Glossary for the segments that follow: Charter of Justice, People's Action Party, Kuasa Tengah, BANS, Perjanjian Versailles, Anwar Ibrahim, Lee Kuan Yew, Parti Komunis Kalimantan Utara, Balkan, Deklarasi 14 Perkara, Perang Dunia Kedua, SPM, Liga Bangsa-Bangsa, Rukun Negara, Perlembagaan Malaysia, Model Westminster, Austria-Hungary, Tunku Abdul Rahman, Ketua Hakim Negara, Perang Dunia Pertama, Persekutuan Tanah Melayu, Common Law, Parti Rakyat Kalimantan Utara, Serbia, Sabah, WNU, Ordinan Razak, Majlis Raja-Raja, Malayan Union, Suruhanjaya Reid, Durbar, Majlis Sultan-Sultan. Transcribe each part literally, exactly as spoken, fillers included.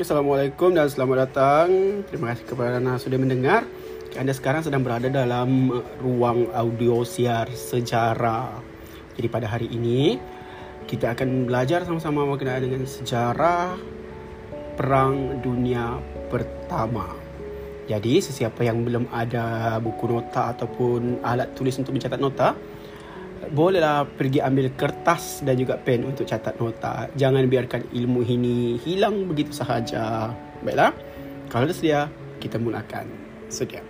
Okay, Assalamualaikum dan selamat datang. Terima kasih kepada anda sudah mendengar. Anda sekarang sedang berada dalam ruang audio siar sejarah. Jadi pada hari ini kita akan belajar sama-sama berkenaan dengan sejarah Perang Dunia Pertama. Jadi sesiapa yang belum ada buku nota ataupun alat tulis untuk mencatat nota, bolehlah pergi ambil kertas dan juga pen untuk catat nota. Jangan biarkan ilmu ini hilang begitu sahaja. Baiklah, kalau dah sedia, kita mulakan. Sedia.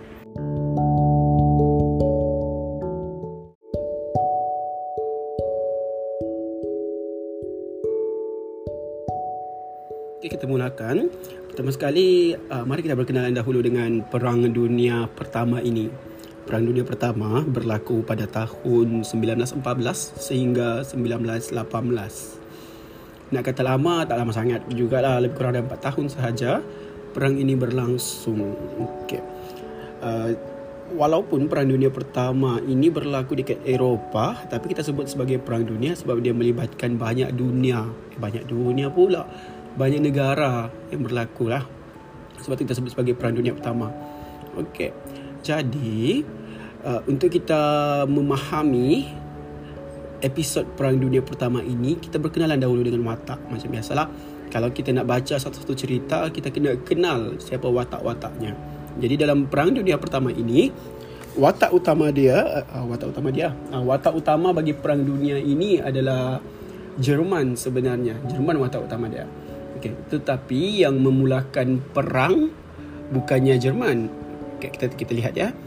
Okay, kita mulakan. Pertama sekali, uh, mari kita berkenalan dahulu dengan Perang Dunia Pertama ini. Perang Dunia Pertama berlaku pada tahun sembilan belas empat belas sehingga sembilan belas lapan belas. Nak kata lama, tak lama sangat jugalah. Lebih kurang ada empat tahun sahaja perang ini berlangsung. Okay. Uh, walaupun Perang Dunia Pertama ini berlaku dekat Eropah, tapi kita sebut sebagai Perang Dunia sebab dia melibatkan banyak dunia. Eh, banyak dunia pula. Banyak negara yang berlaku lah. Sebab itu kita sebut sebagai Perang Dunia Pertama. Okey. Jadi uh, untuk kita memahami episod Perang Dunia Pertama ini, kita berkenalan dahulu dengan watak. Macam biasalah, kalau kita nak baca satu-satu cerita, kita kena kenal siapa watak-wataknya. Jadi dalam Perang Dunia Pertama ini, watak utama dia uh, watak utama dia uh, watak utama bagi Perang Dunia ini adalah Jerman sebenarnya. Jerman watak utama dia. Okay. Tetapi yang memulakan perang bukannya Jerman. Okay, kita kita lihat ya.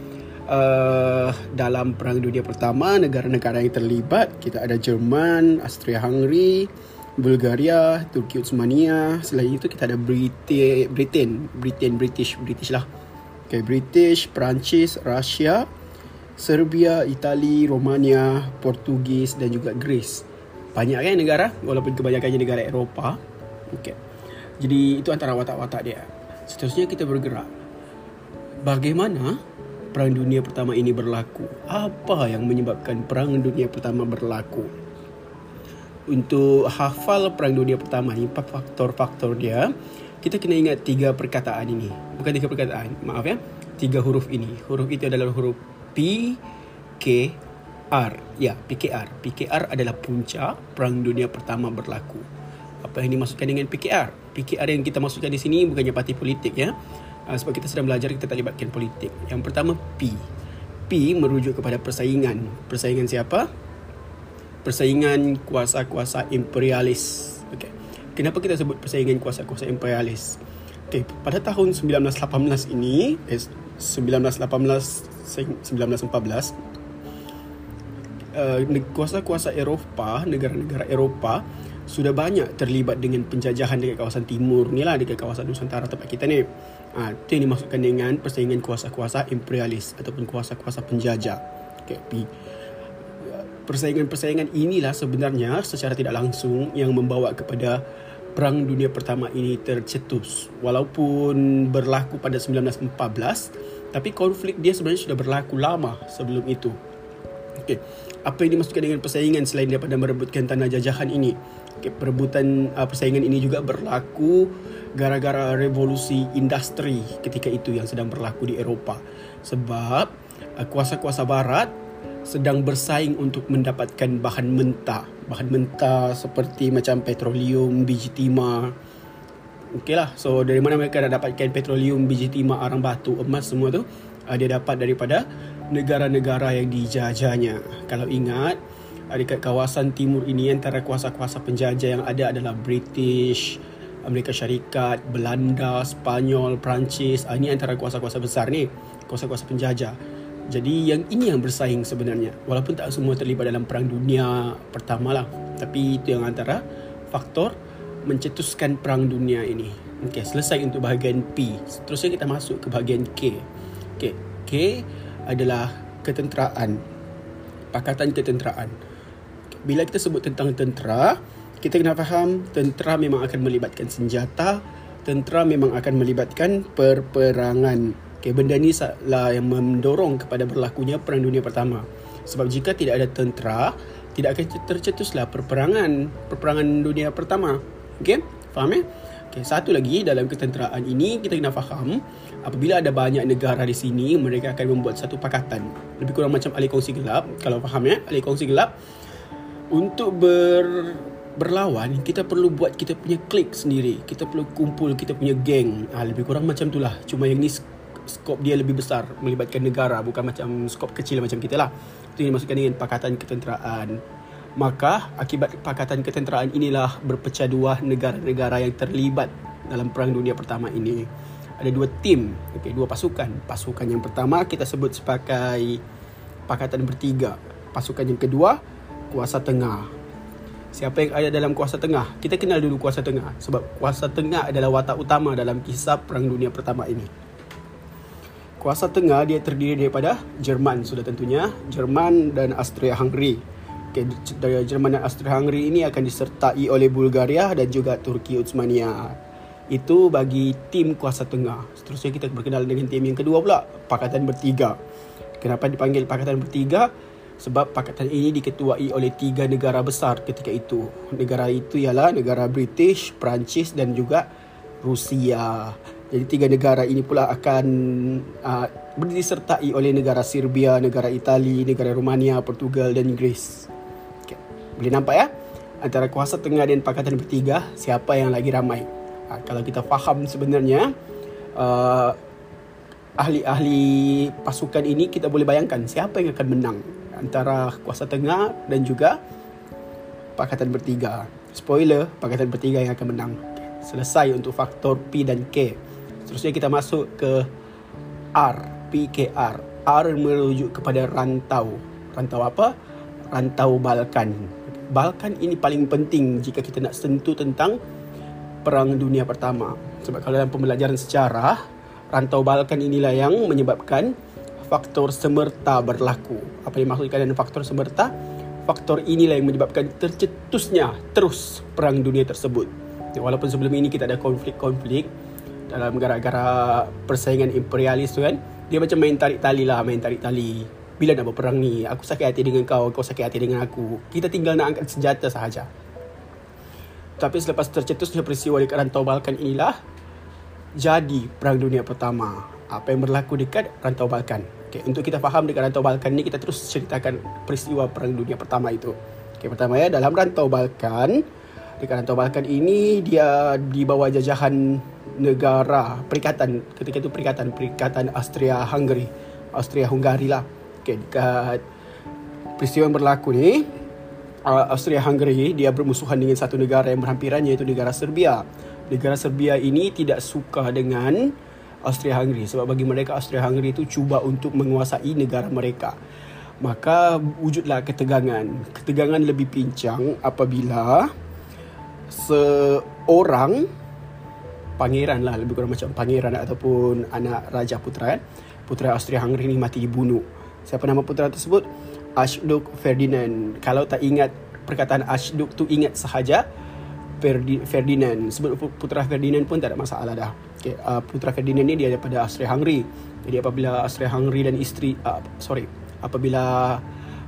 Uh, dalam Perang Dunia Pertama, negara-negara yang terlibat, kita ada Jerman, Austria-Hungary, Bulgaria, Turki Uthmani. Selain itu kita ada Britain, Britain, Britain British, British lah. Okay, British, Perancis, Rusia, Serbia, Itali, Romania, Portugis dan juga Greece. Banyak kan negara, walaupun kebanyakannya negara Eropah. Okay. Jadi itu antara watak-watak dia. Seterusnya kita bergerak. Bagaimana Perang Dunia Pertama ini berlaku? Apa yang menyebabkan Perang Dunia Pertama berlaku? Untuk hafal Perang Dunia Pertama ini, faktor-faktor dia, kita kena ingat tiga perkataan ini. Bukan tiga perkataan, maaf ya. Tiga huruf ini. Huruf itu adalah huruf P, K, R. Ya, P K R. P K R adalah punca Perang Dunia Pertama berlaku. Apa yang dimasukkan dengan P K R? P K R yang kita masukkan di sini bukannya parti politik ya. Sebab kita sedang belajar, kita tak libatkan politik. Yang pertama, P. P merujuk kepada persaingan. Persaingan siapa? Persaingan kuasa-kuasa imperialis. Okay. Kenapa kita sebut persaingan kuasa-kuasa imperialis? Okay. Pada tahun sembilan belas lapan belas ini, eh, sembilan belas lapan belas, sembilan belas empat belas, uh, kuasa-kuasa Eropah, negara-negara Eropah, sudah banyak terlibat dengan penjajahan dekat kawasan timur ni lah, dekat kawasan Nusantara tempat kita ni. Ha, itu yang dimasukkan dengan persaingan kuasa-kuasa imperialis ataupun kuasa-kuasa penjajah. Okay. Persaingan-persaingan inilah sebenarnya secara tidak langsung yang membawa kepada Perang Dunia Pertama ini tercetus. Walaupun berlaku pada sembilan belas empat belas, tapi konflik dia sebenarnya sudah berlaku lama sebelum itu. Okay. Apa yang dimasukkan dengan persaingan selain daripada merebutkan tanah jajahan ini? Okay, perebutan uh, persaingan ini juga berlaku gara-gara revolusi industri ketika itu yang sedang berlaku di Eropah. Sebab uh, kuasa-kuasa barat sedang bersaing untuk mendapatkan bahan mentah. Bahan mentah seperti macam petroleum, biji timah. Okey lah, so dari mana mereka dah dapatkan petroleum, biji timah, arang batu, emas semua tu? Uh, dia dapat daripada negara-negara yang dijajahnya. Kalau ingat, dekat kawasan timur ini antara kuasa-kuasa penjajah yang ada adalah British, Amerika Syarikat, Belanda, Spanyol, Perancis. Ini antara kuasa-kuasa besar ni, kuasa-kuasa penjajah. Jadi yang ini yang bersaing sebenarnya. Walaupun tak semua terlibat dalam Perang Dunia Pertama lah, tapi itu yang antara faktor mencetuskan Perang Dunia ini. Okay, selesai untuk bahagian P. Seterusnya kita masuk ke bahagian K. Okay, K adalah ketenteraan. Pakatan ketenteraan. Bila kita sebut tentang tentera, kita kena faham tentera memang akan melibatkan senjata, tentera memang akan melibatkan perperangan. Okay, benda ni lah yang mendorong kepada berlakunya Perang Dunia Pertama. Sebab jika tidak ada tentera, tidak akan tercetuslah perperangan, perperangan dunia pertama. Okay, faham ya? Okay, satu lagi, dalam ketenteraan ini kita kena faham apabila ada banyak negara di sini, mereka akan membuat satu pakatan. Lebih kurang macam alih kongsi gelap. Kalau faham ya, alih kongsi gelap. Untuk ber, berlawan, kita perlu buat kita punya klik sendiri. Kita perlu kumpul kita punya geng. Ha, lebih kurang macam itulah. Cuma yang ni skop dia lebih besar, melibatkan negara, bukan macam skop kecil macam kita lah. Itu yang dimaksudkan dengan pakatan ketenteraan. Maka akibat pakatan ketenteraan inilah berpecah dua negara-negara yang terlibat dalam Perang Dunia Pertama ini. Ada dua tim, okay, dua pasukan. Pasukan yang pertama kita sebut sebagai Pakatan Bertiga. Pasukan yang kedua, Kuasa Tengah. Siapa yang ada dalam Kuasa Tengah? Kita kenal dulu Kuasa Tengah, sebab Kuasa Tengah adalah watak utama dalam kisah Perang Dunia Pertama ini. Kuasa Tengah dia terdiri daripada Jerman, sudah tentunya, Jerman dan Austria-Hungary. Dari Jerman dan Austria-Hungary ini akan disertai oleh Bulgaria dan juga Turki Uthmani. Itu bagi tim Kuasa Tengah. Seterusnya kita berkenalan dengan tim yang kedua pula, Pakatan Bertiga. Kenapa dipanggil Pakatan Bertiga? Sebab pakatan ini diketuai oleh tiga negara besar ketika itu. Negara itu ialah negara British, Perancis dan juga Rusia. Jadi tiga negara ini pula akan uh, disertai oleh negara Serbia, negara Itali, negara Romania, Portugal dan Inggeris. Boleh nampak ya? Antara Kuasa Tengah dan Pakatan Bertiga, siapa yang lagi ramai? Ha, kalau kita faham sebenarnya, uh, ahli-ahli pasukan ini, kita boleh bayangkan siapa yang akan menang antara Kuasa Tengah dan juga Pakatan Bertiga. Spoiler, Pakatan Bertiga yang akan menang. Selesai untuk faktor P dan K. Seterusnya kita masuk ke R, P K R. R merujuk kepada rantau. Rantau apa? Rantau Balkan. Balkan ini paling penting jika kita nak sentuh tentang Perang Dunia Pertama. Sebab kalau dalam pembelajaran sejarah, rantau Balkan inilah yang menyebabkan faktor semerta berlaku. Apa yang dimaksudkan dengan faktor semerta? Faktor inilah yang menyebabkan tercetusnya terus perang dunia tersebut. Walaupun sebelum ini kita ada konflik-konflik dalam gara-gara persaingan imperialis tu kan, dia macam main tarik tali lah, main tarik tali. Bila nak berperang ni, aku sakit hati dengan kau, kau sakit hati dengan aku. Kita tinggal nak angkat senjata sahaja. Tapi selepas tercetusnya peristiwa dekat rantau Balkan inilah, jadi Perang Dunia Pertama. Apa yang berlaku dekat rantau Balkan. Okay, untuk kita faham dekat rantau Balkan ni, kita terus ceritakan peristiwa Perang Dunia Pertama itu. Okay, pertama ya, dalam rantau Balkan, dekat rantau Balkan ini, dia di bawah jajahan negara perikatan. Ketika itu perikatan, perikatan Austria-Hungary. Austria-Hungary lah. Okay, dekat peristiwa yang berlaku ni, Austria-Hungary dia bermusuhan dengan satu negara yang berhampiran, iaitu negara Serbia. Negara Serbia ini tidak suka dengan Austria-Hungary sebab bagi mereka Austria-Hungary itu cuba untuk menguasai negara mereka. Maka wujudlah ketegangan. Ketegangan lebih pincang apabila seorang pangeran lah, lebih kurang macam pangeran ataupun anak raja putera, putera Austria-Hungary ini mati dibunuh. Siapa nama putera tersebut? Archduke Ferdinand. Kalau tak ingat perkataan Archduke tu, ingat sahaja Ferdinand. Sebut putera Ferdinand pun tak ada masalah dah. Okay, uh, putera Ferdinand ni dia daripada Austria-Hungary. Jadi apabila Austria-Hungary dan isteri uh, sorry, apabila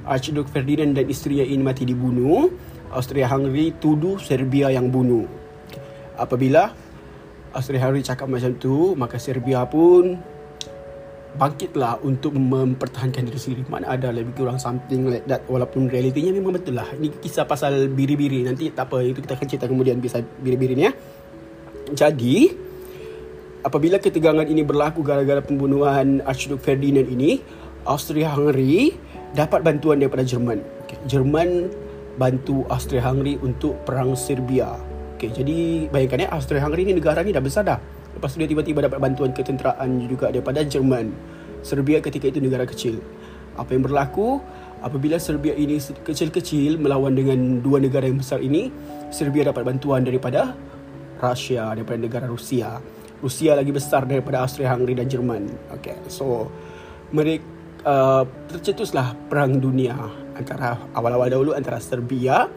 Archduke Ferdinand dan isterinya ini mati dibunuh, Austria-Hungary tuduh Serbia yang bunuh. Okay. Apabila Austria-Hungary cakap macam tu, maka Serbia pun bangkitlah untuk mempertahankan diri sendiri. Mana ada lebih kurang something like that. Walaupun realitinya memang betul lah. Ini kisah pasal biri-biri. Nanti tak apa, itu kita akan cerita kemudian kisah biri-biri ni ya. Jadi, apabila ketegangan ini berlaku gara-gara pembunuhan Archduke Ferdinand ini, Austria-Hungary dapat bantuan daripada Jerman. Okay, Jerman bantu Austria-Hungary untuk perang Serbia. Okay, jadi bayangkan ya, Austria-Hungary ni negara ni dah besar dah. Lepas tu dia tiba-tiba dapat bantuan ketenteraan juga daripada Jerman. Serbia ketika itu negara kecil. Apa yang berlaku? Apabila Serbia ini kecil-kecil melawan dengan dua negara yang besar ini, Serbia dapat bantuan daripada Rusia, daripada negara Rusia. Rusia lagi besar daripada Austria-Hungary dan Jerman. Okay, so mereka uh, tercetuslah perang dunia antara awal-awal dahulu antara Serbia,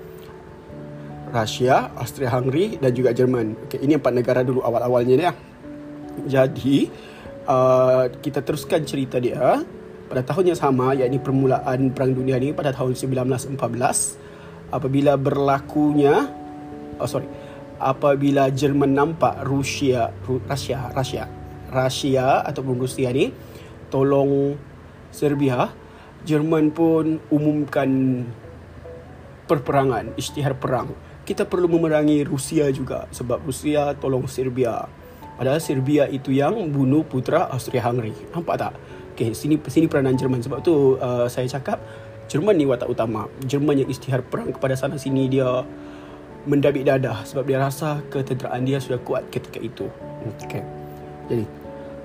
Rusia, Austria-Hungary dan juga Jerman. Okay, ini empat negara dulu awal-awalnya dia. Jadi uh, kita teruskan cerita dia pada tahun yang sama, iaitu permulaan Perang Dunia ini pada tahun seribu sembilan ratus empat belas, apabila berlakunya oh sorry apabila Jerman nampak Rusia Rusia Rusia Rusia ataupun Rusia ni tolong Serbia, Jerman pun umumkan perperangan, isytihar perang. Kita perlu memerangi Rusia juga sebab Rusia tolong Serbia. Padahal Serbia itu yang bunuh putera Austria-Hungary. Nampak tak? Okey, sini sini peranan Jerman. Sebab tu uh, saya cakap Jerman ni watak utama. Jerman yang isytihar perang kepada sana sini, dia mendabik dadah sebab dia rasa ketenteraan dia sudah kuat ketika itu. Okey. Jadi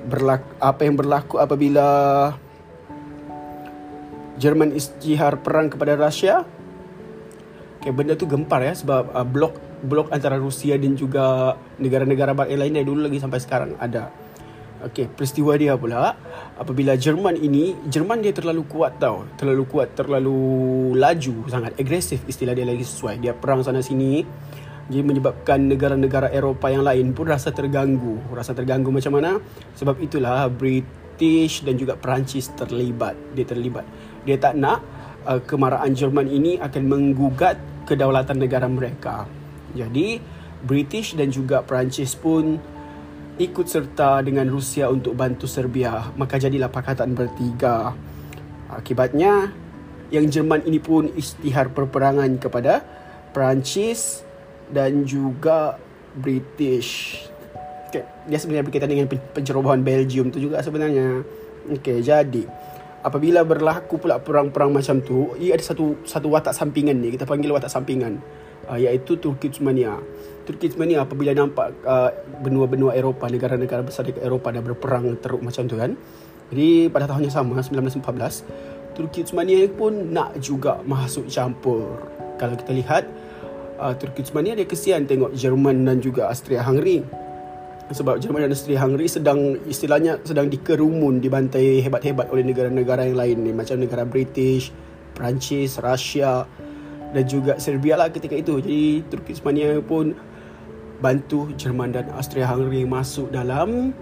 berlaku, apa yang berlaku apabila Jerman isytihar perang kepada Rusia? Okay, benda tu gempar ya sebab uh, blok blok antara Rusia dan juga negara-negara barat lainnya dulu lagi sampai sekarang ada. Okey, peristiwa dia pula apabila Jerman ini, Jerman dia terlalu kuat tau, terlalu kuat, terlalu laju sangat, agresif istilah dia lagi sesuai. Dia perang sana sini, jadi menyebabkan negara-negara Eropah yang lain pun rasa terganggu. Rasa terganggu macam mana? Sebab itulah British dan juga Perancis terlibat. Dia terlibat. Dia tak nak uh, kemarahan Jerman ini akan menggugat kedaulatan negara mereka. Jadi British dan juga Perancis pun ikut serta dengan Rusia untuk bantu Serbia. Maka jadilah Pakatan Bertiga. Akibatnya yang Jerman ini pun isytihar perperangan kepada Perancis dan juga British. Okay. Dia sebenarnya berkaitan dengan pencerobohan Belgium tu juga sebenarnya. Okey, jadi apabila berlaku pula perang-perang macam tu, ia ada satu satu watak sampingan ni, kita panggil watak sampingan, uh, iaitu Turki Uthmani. Turki Uthmani apabila nampak uh, benua-benua Eropah, negara-negara besar dekat Eropah dah berperang teruk macam tu kan. Jadi pada tahun yang sama, sembilan belas empat belas, Turki Uthmani pun nak juga masuk campur. Kalau kita lihat uh, Turki Uthmani dia kesian tengok Jerman dan juga Austria-Hungary. Sebab Jerman dan Austria-Hungary sedang istilahnya sedang dikerumun, dibantai hebat-hebat oleh negara-negara yang lain ni, macam negara British, Perancis, Rusia dan juga Serbia lah ketika itu. Jadi Turki Uthmani pun bantu Jerman dan Austria-Hungary masuk dalam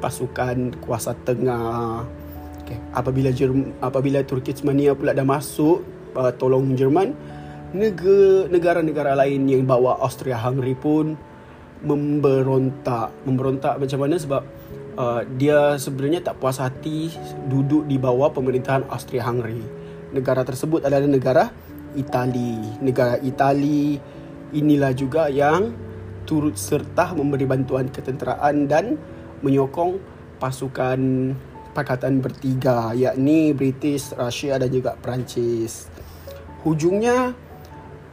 pasukan Kuasa Tengah. Okay. Apabila Jerman, apabila Turki Uthmani pula dah masuk uh, tolong Jerman, negara-negara lain yang bawa Austria-Hungary pun memberontak. Memberontak macam mana? Sebab uh, dia sebenarnya tak puas hati duduk di bawah pemerintahan Austria-Hungary. Negara tersebut adalah negara Itali. Negara Itali inilah juga yang turut serta memberi bantuan ketenteraan dan menyokong pasukan Pakatan Bertiga, yakni British, Rusia dan juga Perancis. Hujungnya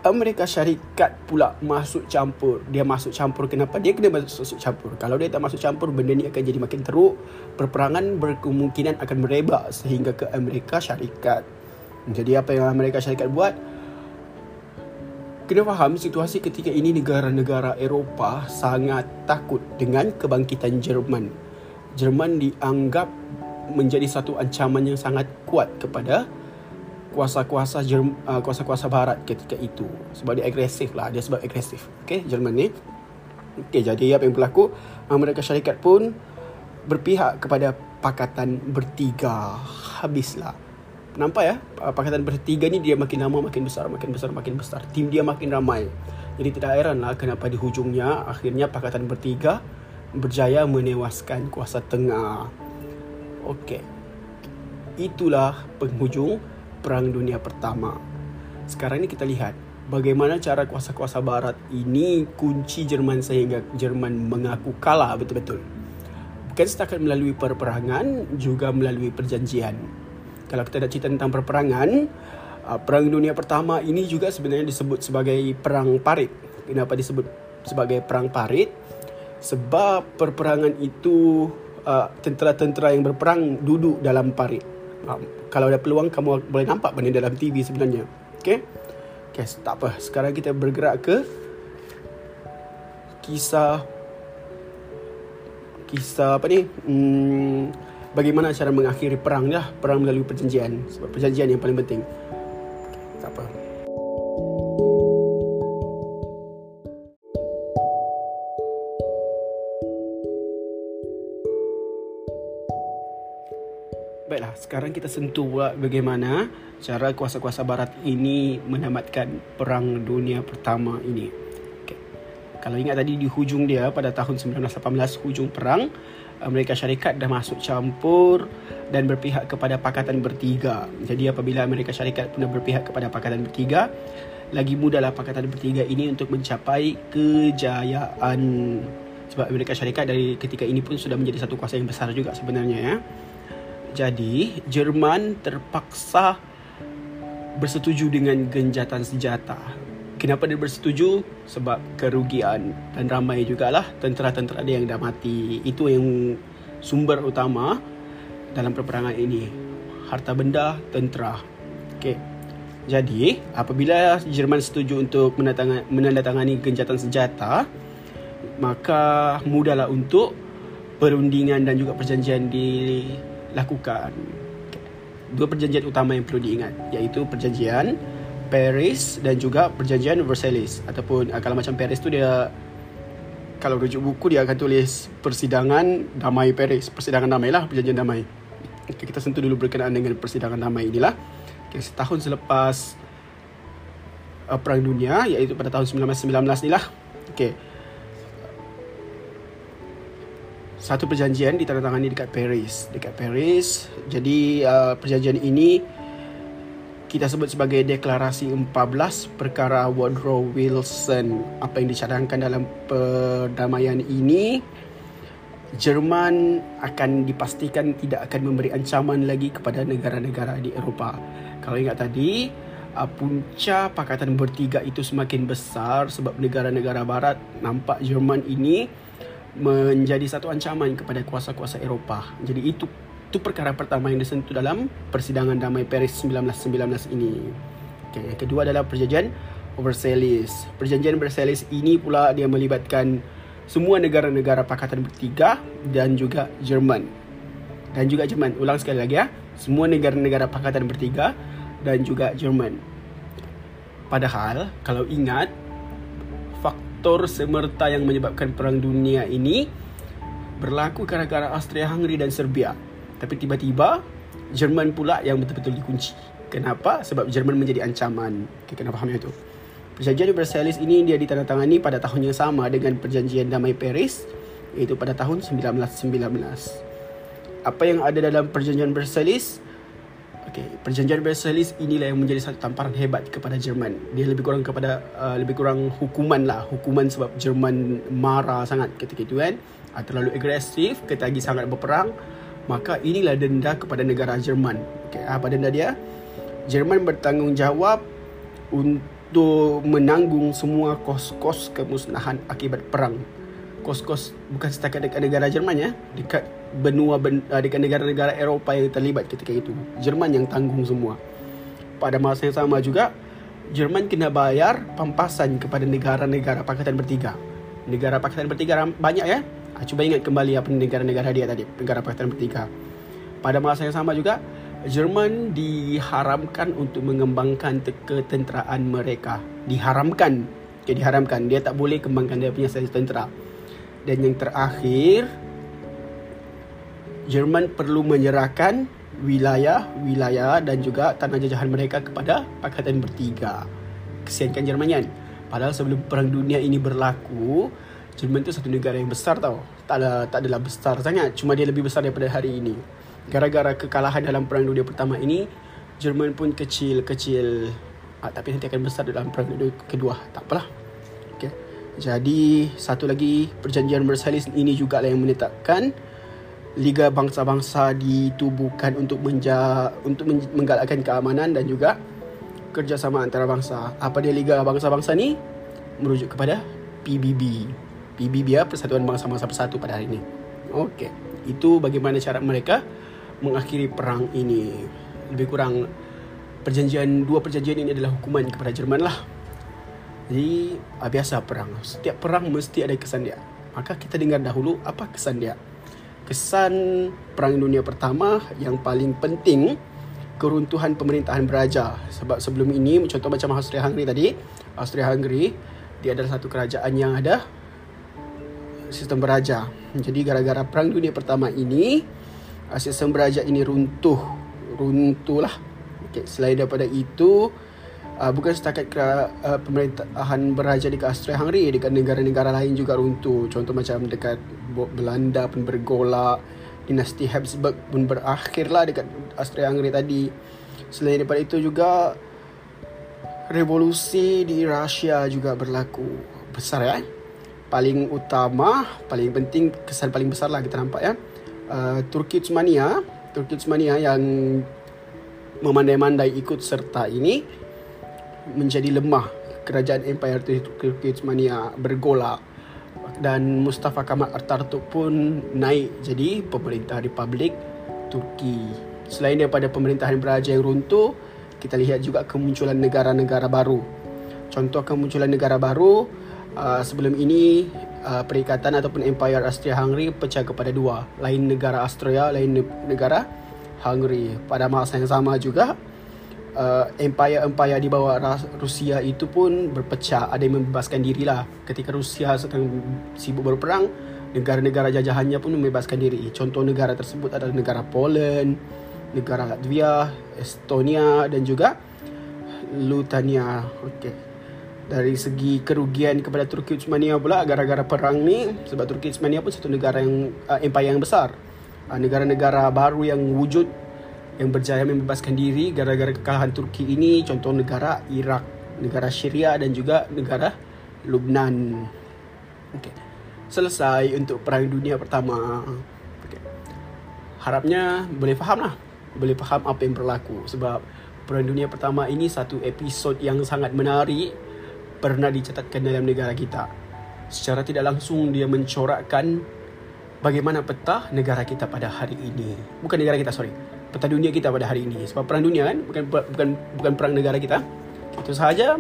Amerika Syarikat pula masuk campur. Dia masuk campur. Kenapa dia kena masuk campur? Kalau dia tak masuk campur, benda ni akan jadi makin teruk. Perperangan berkemungkinan akan merebak sehingga ke Amerika Syarikat. Jadi apa yang Amerika Syarikat buat? Kena faham situasi ketika ini, negara-negara Eropah sangat takut dengan kebangkitan Jerman. Jerman dianggap menjadi satu ancaman yang sangat kuat kepada kuasa-kuasa Jerman, uh, kuasa-kuasa barat ketika itu. Sebab dia agresif lah. Dia sebab agresif. Okey, Jerman ni. Okey, jadi apa yang berlaku? Amerika Syarikat pun berpihak kepada Pakatan Bertiga. Habislah. Nampak ya? Pakatan Bertiga ni dia makin lama makin besar, makin besar, makin besar. Tim dia makin ramai. Jadi tidak heranlah kenapa di hujungnya akhirnya Pakatan Bertiga berjaya menewaskan Kuasa Tengah. Okey. Itulah penghujung Perang Dunia Pertama. Sekarang ni kita lihat bagaimana cara kuasa-kuasa barat ini kunci Jerman sehingga Jerman mengaku kalah betul-betul. Bukan setakat melalui perperangan, juga melalui perjanjian. Kalau kita dah cerita tentang perperangan, Perang Dunia Pertama ini juga sebenarnya disebut sebagai Perang Parit. Kenapa disebut sebagai Perang Parit? Sebab perperangan itu tentera-tentera yang berperang duduk dalam parit. Kalau ada peluang, kamu boleh nampak benda dalam T V sebenarnya. Okay, okay, tak apa. Sekarang kita bergerak ke Kisah Kisah apa ni hmm, bagaimana cara mengakhiri perang lah. Perang melalui perjanjian. Sebab perjanjian yang paling penting. Okay, tak apa. Baiklah, sekarang kita sentuh pula bagaimana cara kuasa-kuasa barat ini menamatkan Perang Dunia Pertama ini. Okay. Kalau ingat tadi di hujung dia pada tahun sembilan belas lapan belas, hujung perang, Amerika Syarikat dah masuk campur dan berpihak kepada Pakatan Bertiga. Jadi apabila Amerika Syarikat pun berpihak kepada Pakatan Bertiga, lagi mudahlah Pakatan Bertiga ini untuk mencapai kejayaan. Sebab Amerika Syarikat dari ketika ini pun sudah menjadi satu kuasa yang besar juga sebenarnya, ya. Jadi Jerman terpaksa bersetuju dengan genjatan senjata. Kenapa dia bersetuju? Sebab kerugian, dan ramai jugalah tentera-tentera dia yang dah mati. Itu yang sumber utama dalam perperangan ini, harta benda, tentera. Okey. Jadi, apabila Jerman setuju untuk menandatangani genjatan senjata, maka mudahlah untuk perundingan dan juga perjanjian dilakukan. Okay. Dua perjanjian utama yang perlu diingat, iaitu perjanjian Paris dan juga Perjanjian Versailles. Ataupun kalau macam Paris tu dia, kalau rujuk buku dia akan tulis Persidangan Damai Paris. Persidangan damai lah, Perjanjian Damai. Okay, kita sentuh dulu berkenaan dengan Persidangan Damai inilah. Okay, setahun selepas uh, Perang Dunia, iaitu pada tahun sembilan belas sembilan belas inilah. Okay. Satu perjanjian ditandatangani dekat Paris. Dekat Paris. Jadi uh, perjanjian ini kita sebut sebagai Deklarasi empat belas Perkara Woodrow Wilson. Apa yang dicadangkan dalam perdamaian ini, Jerman akan dipastikan tidak akan memberi ancaman lagi kepada negara-negara di Eropah. Kalau ingat tadi, punca Pakatan Bertiga itu semakin besar sebab negara-negara barat nampak Jerman ini menjadi satu ancaman kepada kuasa-kuasa Eropah. Jadi itu itu perkara pertama yang disentuh dalam Persidangan Damai Paris sembilan belas sembilan belas ini. Okay, yang kedua adalah Perjanjian Versailles. Perjanjian Versailles ini pula dia melibatkan semua negara-negara Pakatan Bertiga dan juga Jerman. Dan juga Jerman. Ulang sekali lagi, ya. Semua negara-negara Pakatan Bertiga dan juga Jerman. Padahal kalau ingat, faktor semerta yang menyebabkan Perang Dunia ini berlaku gara-gara Austria-Hungary dan Serbia. Tapi tiba-tiba Jerman pula yang betul-betul dikunci. Kenapa? Sebab Jerman menjadi ancaman. Okay, kena faham itu. Perjanjian Versailles ini dia ditandatangani pada tahun yang sama dengan Perjanjian Damai Paris, iaitu pada tahun sembilan belas sembilan belas. Apa yang ada dalam Perjanjian Versailles? Okay, Perjanjian Versailles inilah yang menjadi satu tamparan hebat kepada Jerman. Dia lebih kurang kepada uh, lebih kurang hukuman lah, hukuman sebab Jerman marah sangat ketika itu, kan. Uh, terlalu agresif, ketagi sangat berperang. Maka inilah denda kepada negara Jerman. Okay, apa denda dia? Jerman bertanggungjawab untuk menanggung semua kos-kos kemusnahan akibat perang. Kos-kos bukan setakat dekat negara Jerman, ya, dekat benua ben, dekat negara-negara Eropah yang terlibat ketika itu. Jerman yang tanggung semua. Pada masa yang sama juga, Jerman kena bayar pampasan kepada negara-negara Pakatan Bertiga. Negara Pakatan Bertiga banyak, ya. Cuba ingat kembali apa negara-negara dia tadi, negara Pakatan Bertiga. Pada masa yang sama juga, Jerman diharamkan untuk mengembangkan ketenteraan mereka. Diharamkan. Okay, diharamkan. Dia tak boleh kembangkan dia punya saiz tentera. Dan yang terakhir, Jerman perlu menyerahkan wilayah-wilayah dan juga tanah jajahan mereka kepada Pakatan Bertiga. Kesiankan Jerman, kan? Padahal sebelum Perang Dunia ini berlaku, Jerman tu satu negara yang besar, tau. Tak ada, tak adalah besar sangat, cuma dia lebih besar daripada hari ini. Gara-gara kekalahan dalam Perang Dunia Pertama ini, Jerman pun kecil-kecil. ah, Tapi nanti akan besar dalam Perang Dunia Kedua. Tak apalah, okay. Jadi satu lagi Perjanjian Versailles ini jugalah yang menetapkan Liga Bangsa-Bangsa ditubuhkan untuk menja, untuk menggalakkan keamanan dan juga kerjasama antarabangsa. Apa dia Liga Bangsa-Bangsa ni? Merujuk kepada P B B. P B B, ya, Persatuan Bangsa-Bangsa Bersatu pada hari ini. Okey, itu bagaimana cara mereka mengakhiri perang ini. Lebih kurang perjanjian, dua perjanjian ini adalah hukuman kepada Jerman lah. Jadi biasa perang, setiap perang mesti ada kesan dia. Maka kita dengar dahulu apa kesan dia. Kesan Perang Dunia Pertama yang paling penting, keruntuhan pemerintahan beraja. Sebab sebelum ini, contoh macam Austria-Hungary tadi, Austria-Hungary dia adalah satu kerajaan yang ada sistem beraja. Jadi gara-gara Perang Dunia Pertama ini, sistem beraja ini runtuh. Runtuhlah. Okay, selain daripada itu, Uh, bukan setakat kerana, uh, pemerintahan beraja dekat Austria-Hungary, dekat negara-negara lain juga runtuh. Contoh macam dekat Belanda pun bergolak, dinasti Habsburg pun berakhirlah dekat Austria-Hungary tadi. Selain daripada itu juga revolusi di Rusia juga berlaku besar ya. Paling utama, paling penting, kesan paling besarlah kita nampak ya. Uh, Turki Uthmani, Turki Uthmani yang memandai-mandai ikut serta ini menjadi lemah. Kerajaan Empire Turki Uthmani bergolak dan Mustafa Kemal Atatürk pun naik jadi pemerintah Republik Turki. Selain daripada pemerintahan beraja yang runtuh, kita lihat juga kemunculan negara-negara baru. Contoh kemunculan negara baru, sebelum ini perikatan ataupun Empire Austria-Hungary pecah kepada dua, lain negara Austria, lain negara Hungary. Pada masa yang sama juga, Uh, empire-empire di bawah Rusia itu pun berpecah. Ada yang membebaskan dirilah. Ketika Rusia sedang sibuk berperang, negara-negara jajahannya pun membebaskan diri. Contoh negara tersebut adalah negara Poland, negara Latvia, Estonia dan juga Lithuania. Okey. Dari segi kerugian kepada Turki Uthmani pula gara-gara perang ni, sebab Turki Uthmani pun satu negara yang uh, empire yang besar. Uh, negara-negara baru yang wujud yang berjaya membebaskan diri gara-gara kekalahan Turki ini, contoh negara Iraq, negara Syria dan juga negara Lubnan. Okay. Selesai untuk Perang Dunia Pertama. Okay. Harapnya boleh faham lah, boleh faham apa yang berlaku, sebab Perang Dunia Pertama ini satu episod yang sangat menarik pernah dicatatkan dalam negara kita. Secara tidak langsung dia mencorakkan bagaimana peta negara kita pada hari ini. Bukan negara kita, sorry. Peta dunia kita pada hari ini. Sebab perang dunia kan, bukan bukan bukan perang negara kita. Itu sahaja.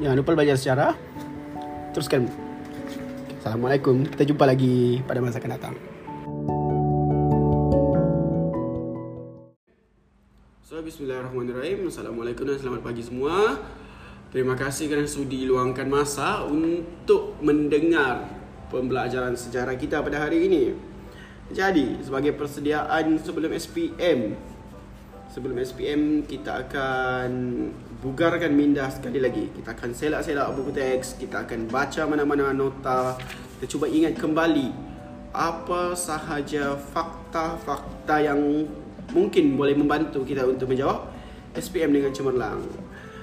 Jangan lupa belajar sejarah. Teruskan. Assalamualaikum. Kita jumpa lagi pada masa akan datang. So, bismillahirrahmanirrahim. Assalamualaikum dan selamat pagi semua. Terima kasih kerana sudi luangkan masa untuk mendengar pembelajaran sejarah kita pada hari ini. Jadi, sebagai persediaan sebelum S P M, sebelum S P M kita akan bugarkan minda sekali lagi. Kita akan selak-selak buku teks, kita akan baca mana-mana nota. Kita cuba ingat kembali apa sahaja fakta-fakta yang mungkin boleh membantu kita untuk menjawab S P M dengan cemerlang.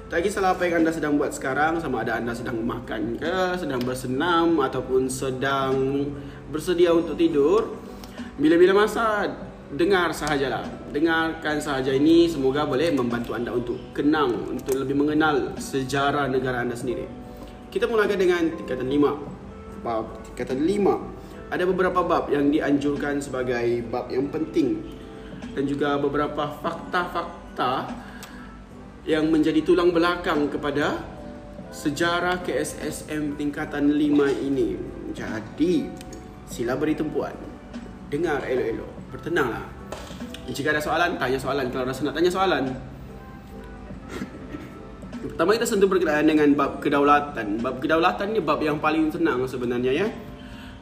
Tak kisahlah apa yang anda sedang buat sekarang, sama ada anda sedang makan ke, sedang bersenam ataupun sedang bersedia untuk tidur. Bila-bila masa, dengar sahajalah. Dengarkan sahaja ini, semoga boleh membantu anda untuk kenang, untuk lebih mengenal sejarah negara anda sendiri. Kita mulakan dengan tingkatan lima. Bab tingkatan lima. Ada beberapa bab yang dianjurkan sebagai bab yang penting dan juga beberapa fakta-fakta yang menjadi tulang belakang kepada sejarah K S S M tingkatan lima ini. Jadi, sila beri tumpuan. Dengar elok-elok. Bertenanglah. Jika ada soalan, tanya soalan. Kalau rasa nak tanya soalan. Pertama, kita sentuh berkenaan dengan bab kedaulatan. Bab kedaulatan ni bab yang paling senang sebenarnya ya.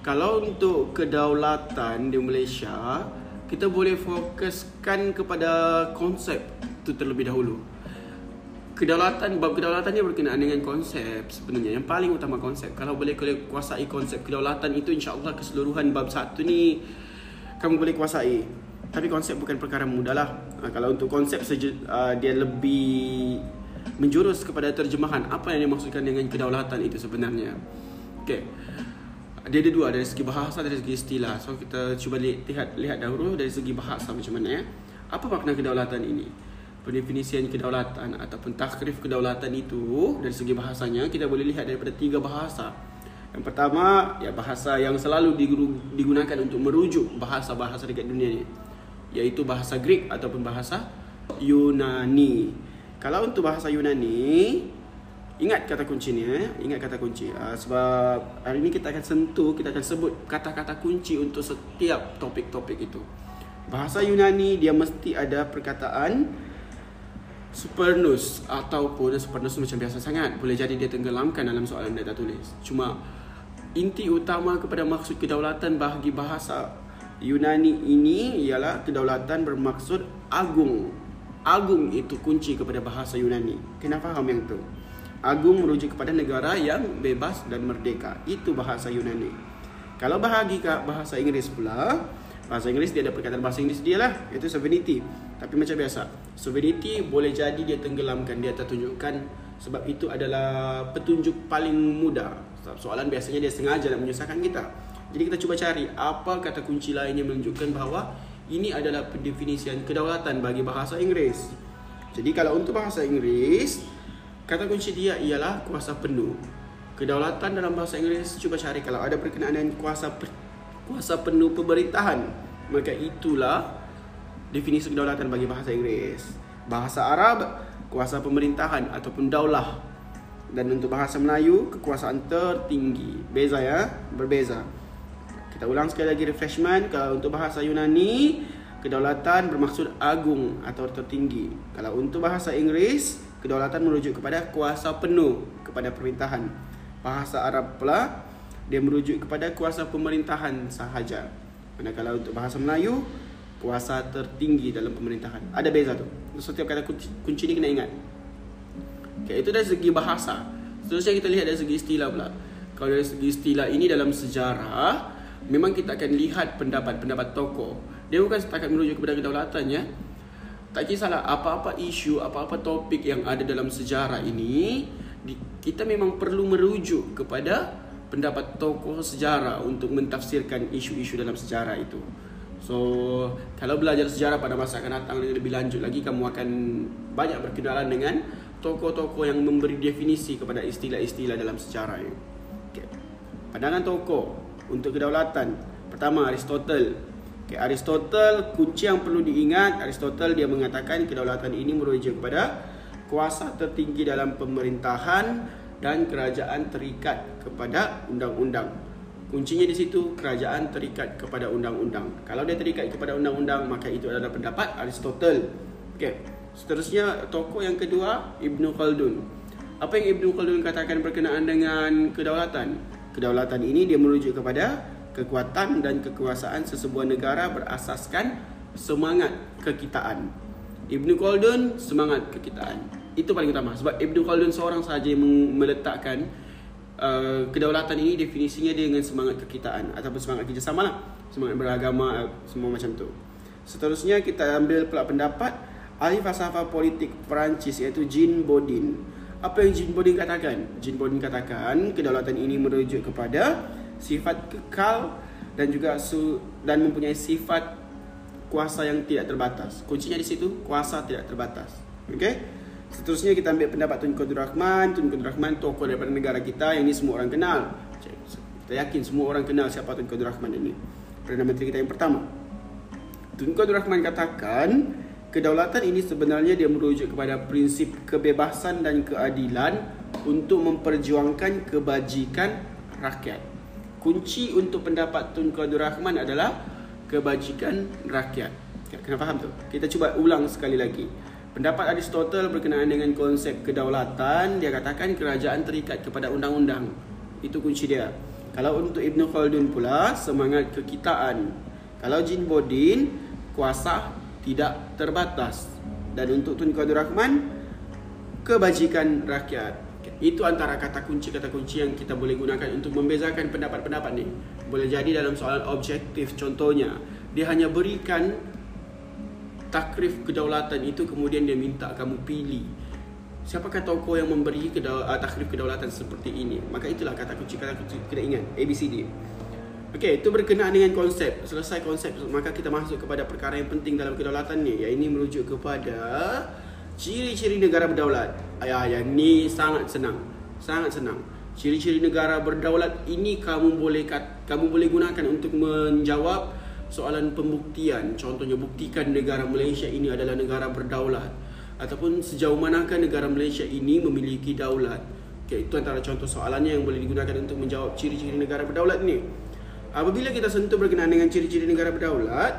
Kalau untuk kedaulatan di Malaysia, kita boleh fokuskan kepada konsep tu terlebih dahulu. Kedaulatan, bab kedaulatan ni berkenaan dengan konsep sebenarnya. Yang paling utama konsep. Kalau boleh kuasai konsep kedaulatan itu, insyaAllah keseluruhan bab satu ni kamu boleh kuasai. Tapi konsep bukan perkara mudah lah. Ha, kalau untuk konsep seje, uh, dia lebih menjurus kepada terjemahan. Apa yang dimaksudkan dengan kedaulatan itu sebenarnya. Okay. Dia ada dua, dari segi bahasa, dari segi istilah. So kita cuba lihat, lihat dahulu dari segi bahasa macam mana ya. Apa makna kedaulatan ini? Pendefinisian kedaulatan ataupun takrif kedaulatan itu dari segi bahasanya kita boleh lihat daripada tiga bahasa. Yang pertama, ya bahasa yang selalu digunakan untuk merujuk bahasa-bahasa dekat dunia ni, iaitu bahasa Greek ataupun bahasa Yunani. Kalau untuk bahasa Yunani, ingat kata kuncinya, ingat kata kunci. Sebab hari ini kita akan sentuh, kita akan sebut kata-kata kunci untuk setiap topik-topik itu. Bahasa Yunani dia mesti ada perkataan supernus ataupun supernus macam biasa sangat. Boleh jadi dia tenggelamkan dalam soalan data tulis. Cuma inti utama kepada maksud kedaulatan bagi bahasa Yunani ini ialah kedaulatan bermaksud agung Agung itu kunci kepada bahasa Yunani. Kena faham yang tu. Agung merujuk kepada negara yang bebas dan merdeka. Itu bahasa Yunani. Kalau bahagi ke bahasa Inggeris pula, bahasa Inggeris dia ada perkataan bahasa Inggeris dia lah, iaitu sovereignty. Tapi macam biasa, sovereignty boleh jadi dia tenggelamkan, dia tak tunjukkan. Sebab itu adalah petunjuk paling mudah. Soalan biasanya dia sengaja nak menyusahkan kita. Jadi kita cuba cari apa kata kunci lain yang menunjukkan bahawa ini adalah pendefinisian kedaulatan bagi bahasa Inggeris. Jadi kalau untuk bahasa Inggeris, kata kunci dia ialah kuasa penuh. Kedaulatan dalam bahasa Inggeris, cuba cari kalau ada berkenaan dengan kuasa, kuasa penuh pemerintahan. Maka itulah definisi kedaulatan bagi bahasa Inggeris. Bahasa Arab, kuasa pemerintahan ataupun daulah. Dan untuk bahasa Melayu, kekuasaan tertinggi. Beza ya, berbeza. Kita ulang sekali lagi refreshment. Kalau untuk bahasa Yunani, kedaulatan bermaksud agung atau tertinggi. Kalau untuk bahasa Inggeris, kedaulatan merujuk kepada kuasa penuh kepada pemerintahan. Bahasa Arab pula, dia merujuk kepada kuasa pemerintahan sahaja. Manakala untuk bahasa Melayu, kuasa tertinggi dalam pemerintahan. Ada beza tu. Setiap kata kunci, kunci ni kena ingat. Okay, itu dari segi bahasa. Seterusnya kita lihat dari segi istilah pula. Kalau dari segi istilah ini dalam sejarah, memang kita akan lihat pendapat-pendapat tokoh. Dia bukan setakat merujuk kepada kedaulatannya. Tak kisahlah apa-apa isu, apa-apa topik yang ada dalam sejarah ini, kita memang perlu merujuk kepada pendapat tokoh sejarah untuk mentafsirkan isu-isu dalam sejarah itu. So, kalau belajar sejarah pada masa akan datang lebih lanjut lagi, kamu akan banyak berkenalan dengan tokoh-tokoh yang memberi definisi kepada istilah-istilah dalam sejarah ini. Okay. Pandangan tokoh untuk kedaulatan. Pertama, Aristotle. Okay, Aristotle, kunci yang perlu diingat, Aristotle dia mengatakan kedaulatan ini merujuk kepada kuasa tertinggi dalam pemerintahan dan kerajaan terikat kepada undang-undang. Kuncinya di situ, kerajaan terikat kepada undang-undang. Kalau dia terikat kepada undang-undang, maka itu adalah pendapat Aristotle. Okay. Seterusnya, tokoh yang kedua, Ibnu Khaldun. Apa yang Ibnu Khaldun katakan berkenaan dengan kedaulatan? Kedaulatan ini dia merujuk kepada kekuatan dan kekuasaan sesebuah negara berasaskan semangat kekitaan. Ibnu Khaldun, semangat kekitaan. Itu paling utama. Sebab Ibnu Khaldun seorang sahaja yang meletakkan uh, kedaulatan ini, definisinya dia dengan semangat kekitaan ataupun semangat kerjasama lah. Semangat beragama, semua macam tu. Seterusnya kita ambil pula pendapat ahli falsafah politik Perancis iaitu Jean Bodin. Apa yang Jean Bodin katakan? Jean Bodin katakan kedaulatan ini merujuk kepada sifat kekal dan juga su dan mempunyai sifat kuasa yang tidak terbatas. Kuncinya di situ, kuasa tidak terbatas. Okey? Seterusnya kita ambil pendapat Tunku Abdul Rahman. Tunku Abdul Rahman tokoh daripada negara kita yang ini semua orang kenal. Kita yakin semua orang kenal siapa Tunku Abdul Rahman ini. Perdana Menteri kita yang pertama. Tunku Abdul Rahman katakan kedaulatan ini sebenarnya dia merujuk kepada prinsip kebebasan dan keadilan untuk memperjuangkan kebajikan rakyat. Kunci untuk pendapat Tunku Abdul Rahman adalah kebajikan rakyat. Kena faham tu? Kita cuba ulang sekali lagi. Pendapat Aristotle berkenaan dengan konsep kedaulatan, dia katakan kerajaan terikat kepada undang-undang. Itu kunci dia. Kalau untuk Ibnu Khaldun pula, semangat kekitaan. Kalau Jean Bodin, kuasa tidak terbatas. Dan untuk Tunku Abdul Rahman, kebajikan rakyat. Itu antara kata kunci-kata kunci yang kita boleh gunakan untuk membezakan pendapat-pendapat ni. Boleh jadi dalam soalan objektif contohnya, dia hanya berikan takrif kedaulatan itu, kemudian dia minta kamu pilih siapakah tokoh yang memberi kedaul- takrif kedaulatan seperti ini. Maka itulah kata kunci-kata kunci kena ingat, A B C D. Okey, itu berkenaan dengan konsep. Selesai konsep, maka kita masuk kepada perkara yang penting dalam kedaulatan ni, iaitu merujuk kepada ciri-ciri negara berdaulat. Ayah, ayah, ni sangat senang. Sangat senang. Ciri-ciri negara berdaulat ini kamu boleh kamu boleh gunakan untuk menjawab soalan pembuktian. Contohnya, buktikan negara Malaysia ini adalah negara berdaulat, ataupun sejauh manakah negara Malaysia ini memiliki daulat. Okey, itu antara contoh soalannya yang boleh digunakan untuk menjawab ciri-ciri negara berdaulat ni. Apabila kita sentuh berkenaan dengan ciri-ciri negara berdaulat,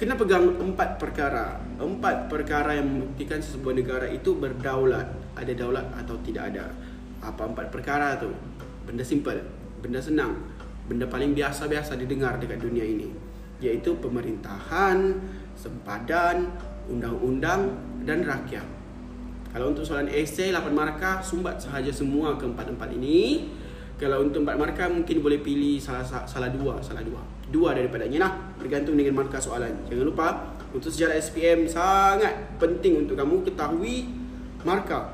kena pegang empat perkara. Empat perkara yang membuktikan sesebuah negara itu berdaulat. Ada daulat atau tidak ada. Apa empat perkara tu? Benda simple, benda senang, benda paling biasa-biasa didengar dekat dunia ini, iaitu pemerintahan, sempadan, undang-undang dan rakyat. Kalau untuk soalan esei lapan markah, sumbat sahaja semua keempat-empat ini. Kalau untuk empat markah mungkin boleh pilih salah salah dua, salah dua. Dua daripadanya lah, bergantung dengan markah soalan. Jangan lupa untuk sejarah S P M sangat penting untuk kamu ketahui markah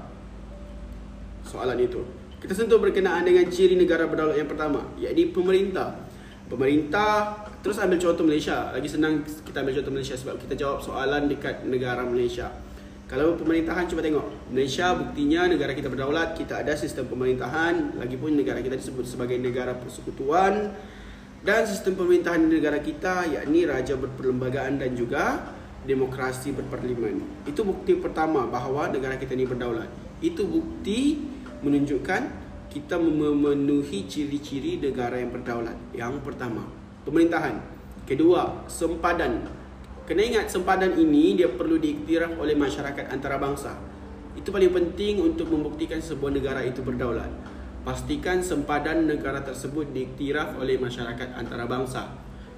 soalan itu. Kita sentuh berkenaan dengan ciri negara berdaulat yang pertama, iaitu pemerintah. Pemerintah, terus ambil contoh Malaysia. Lagi senang kita ambil contoh Malaysia sebab kita jawab soalan dekat negara Malaysia. Kalau pemerintahan, cuba tengok Malaysia, buktinya negara kita berdaulat, kita ada sistem pemerintahan. Lagipun negara kita disebut sebagai negara persekutuan. Dan sistem pemerintahan negara kita yakni raja berperlembagaan dan juga demokrasi berparlimen. Itu bukti pertama bahawa negara kita ini berdaulat. Itu bukti menunjukkan kita memenuhi ciri-ciri negara yang berdaulat. Yang pertama, pemerintahan. Kedua, sempadan. Kena ingat sempadan ini dia perlu diiktiraf oleh masyarakat antarabangsa. Itu paling penting untuk membuktikan sebuah negara itu berdaulat. Pastikan sempadan negara tersebut diiktiraf oleh masyarakat antarabangsa.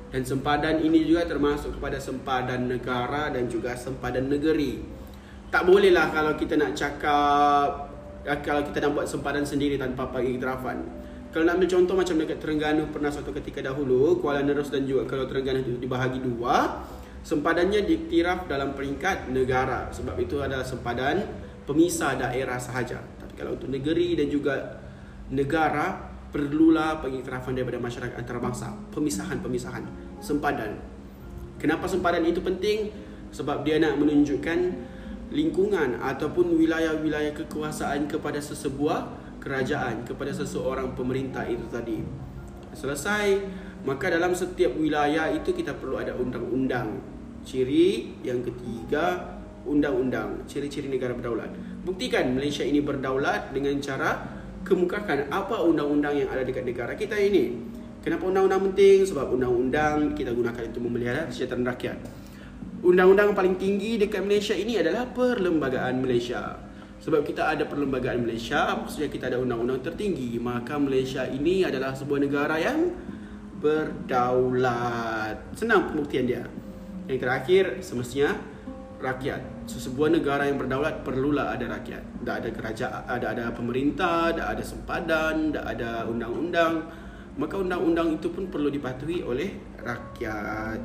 Dan sempadan ini juga termasuk kepada sempadan negara dan juga sempadan negeri. Tak bolehlah kalau kita nak cakap, kalau kita nak buat sempadan sendiri tanpa pengiktirafan. Kalau nak ambil contoh macam dekat Terengganu, pernah suatu ketika dahulu Kuala Nerus dan juga kalau Terengganu itu dibahagi dua, sempadannya diiktiraf dalam peringkat negara. Sebab itu adalah sempadan pemisah daerah sahaja. Tapi kalau untuk negeri dan juga negara, perlulah pengiktirafan daripada masyarakat antarabangsa. Pemisahan-pemisahan, sempadan. Kenapa sempadan itu penting? Sebab dia nak menunjukkan lingkungan ataupun wilayah-wilayah kekuasaan kepada sesebuah kerajaan, kepada seseorang pemerintah itu tadi. Selesai. Maka dalam setiap wilayah itu kita perlu ada undang-undang. Ciri yang ketiga, undang-undang. Ciri-ciri negara berdaulat. Buktikan Malaysia ini berdaulat dengan cara kemukakan apa undang-undang yang ada dekat negara kita ini. Kenapa undang-undang penting? Sebab undang-undang kita gunakan untuk memelihara kesejahteraan rakyat. Undang-undang paling tinggi dekat Malaysia ini adalah Perlembagaan Malaysia. Sebab kita ada Perlembagaan Malaysia, maksudnya kita ada undang-undang tertinggi. Maka Malaysia ini adalah sebuah negara yang berdaulat. Senang pembuktian dia. Yang terakhir, semestinya rakyat. So, sebuah negara yang berdaulat perlulah ada rakyat. Tak ada kerajaan, ada ada pemerintah, tak ada sempadan, tak ada undang-undang. Maka undang-undang itu pun perlu dipatuhi oleh rakyat.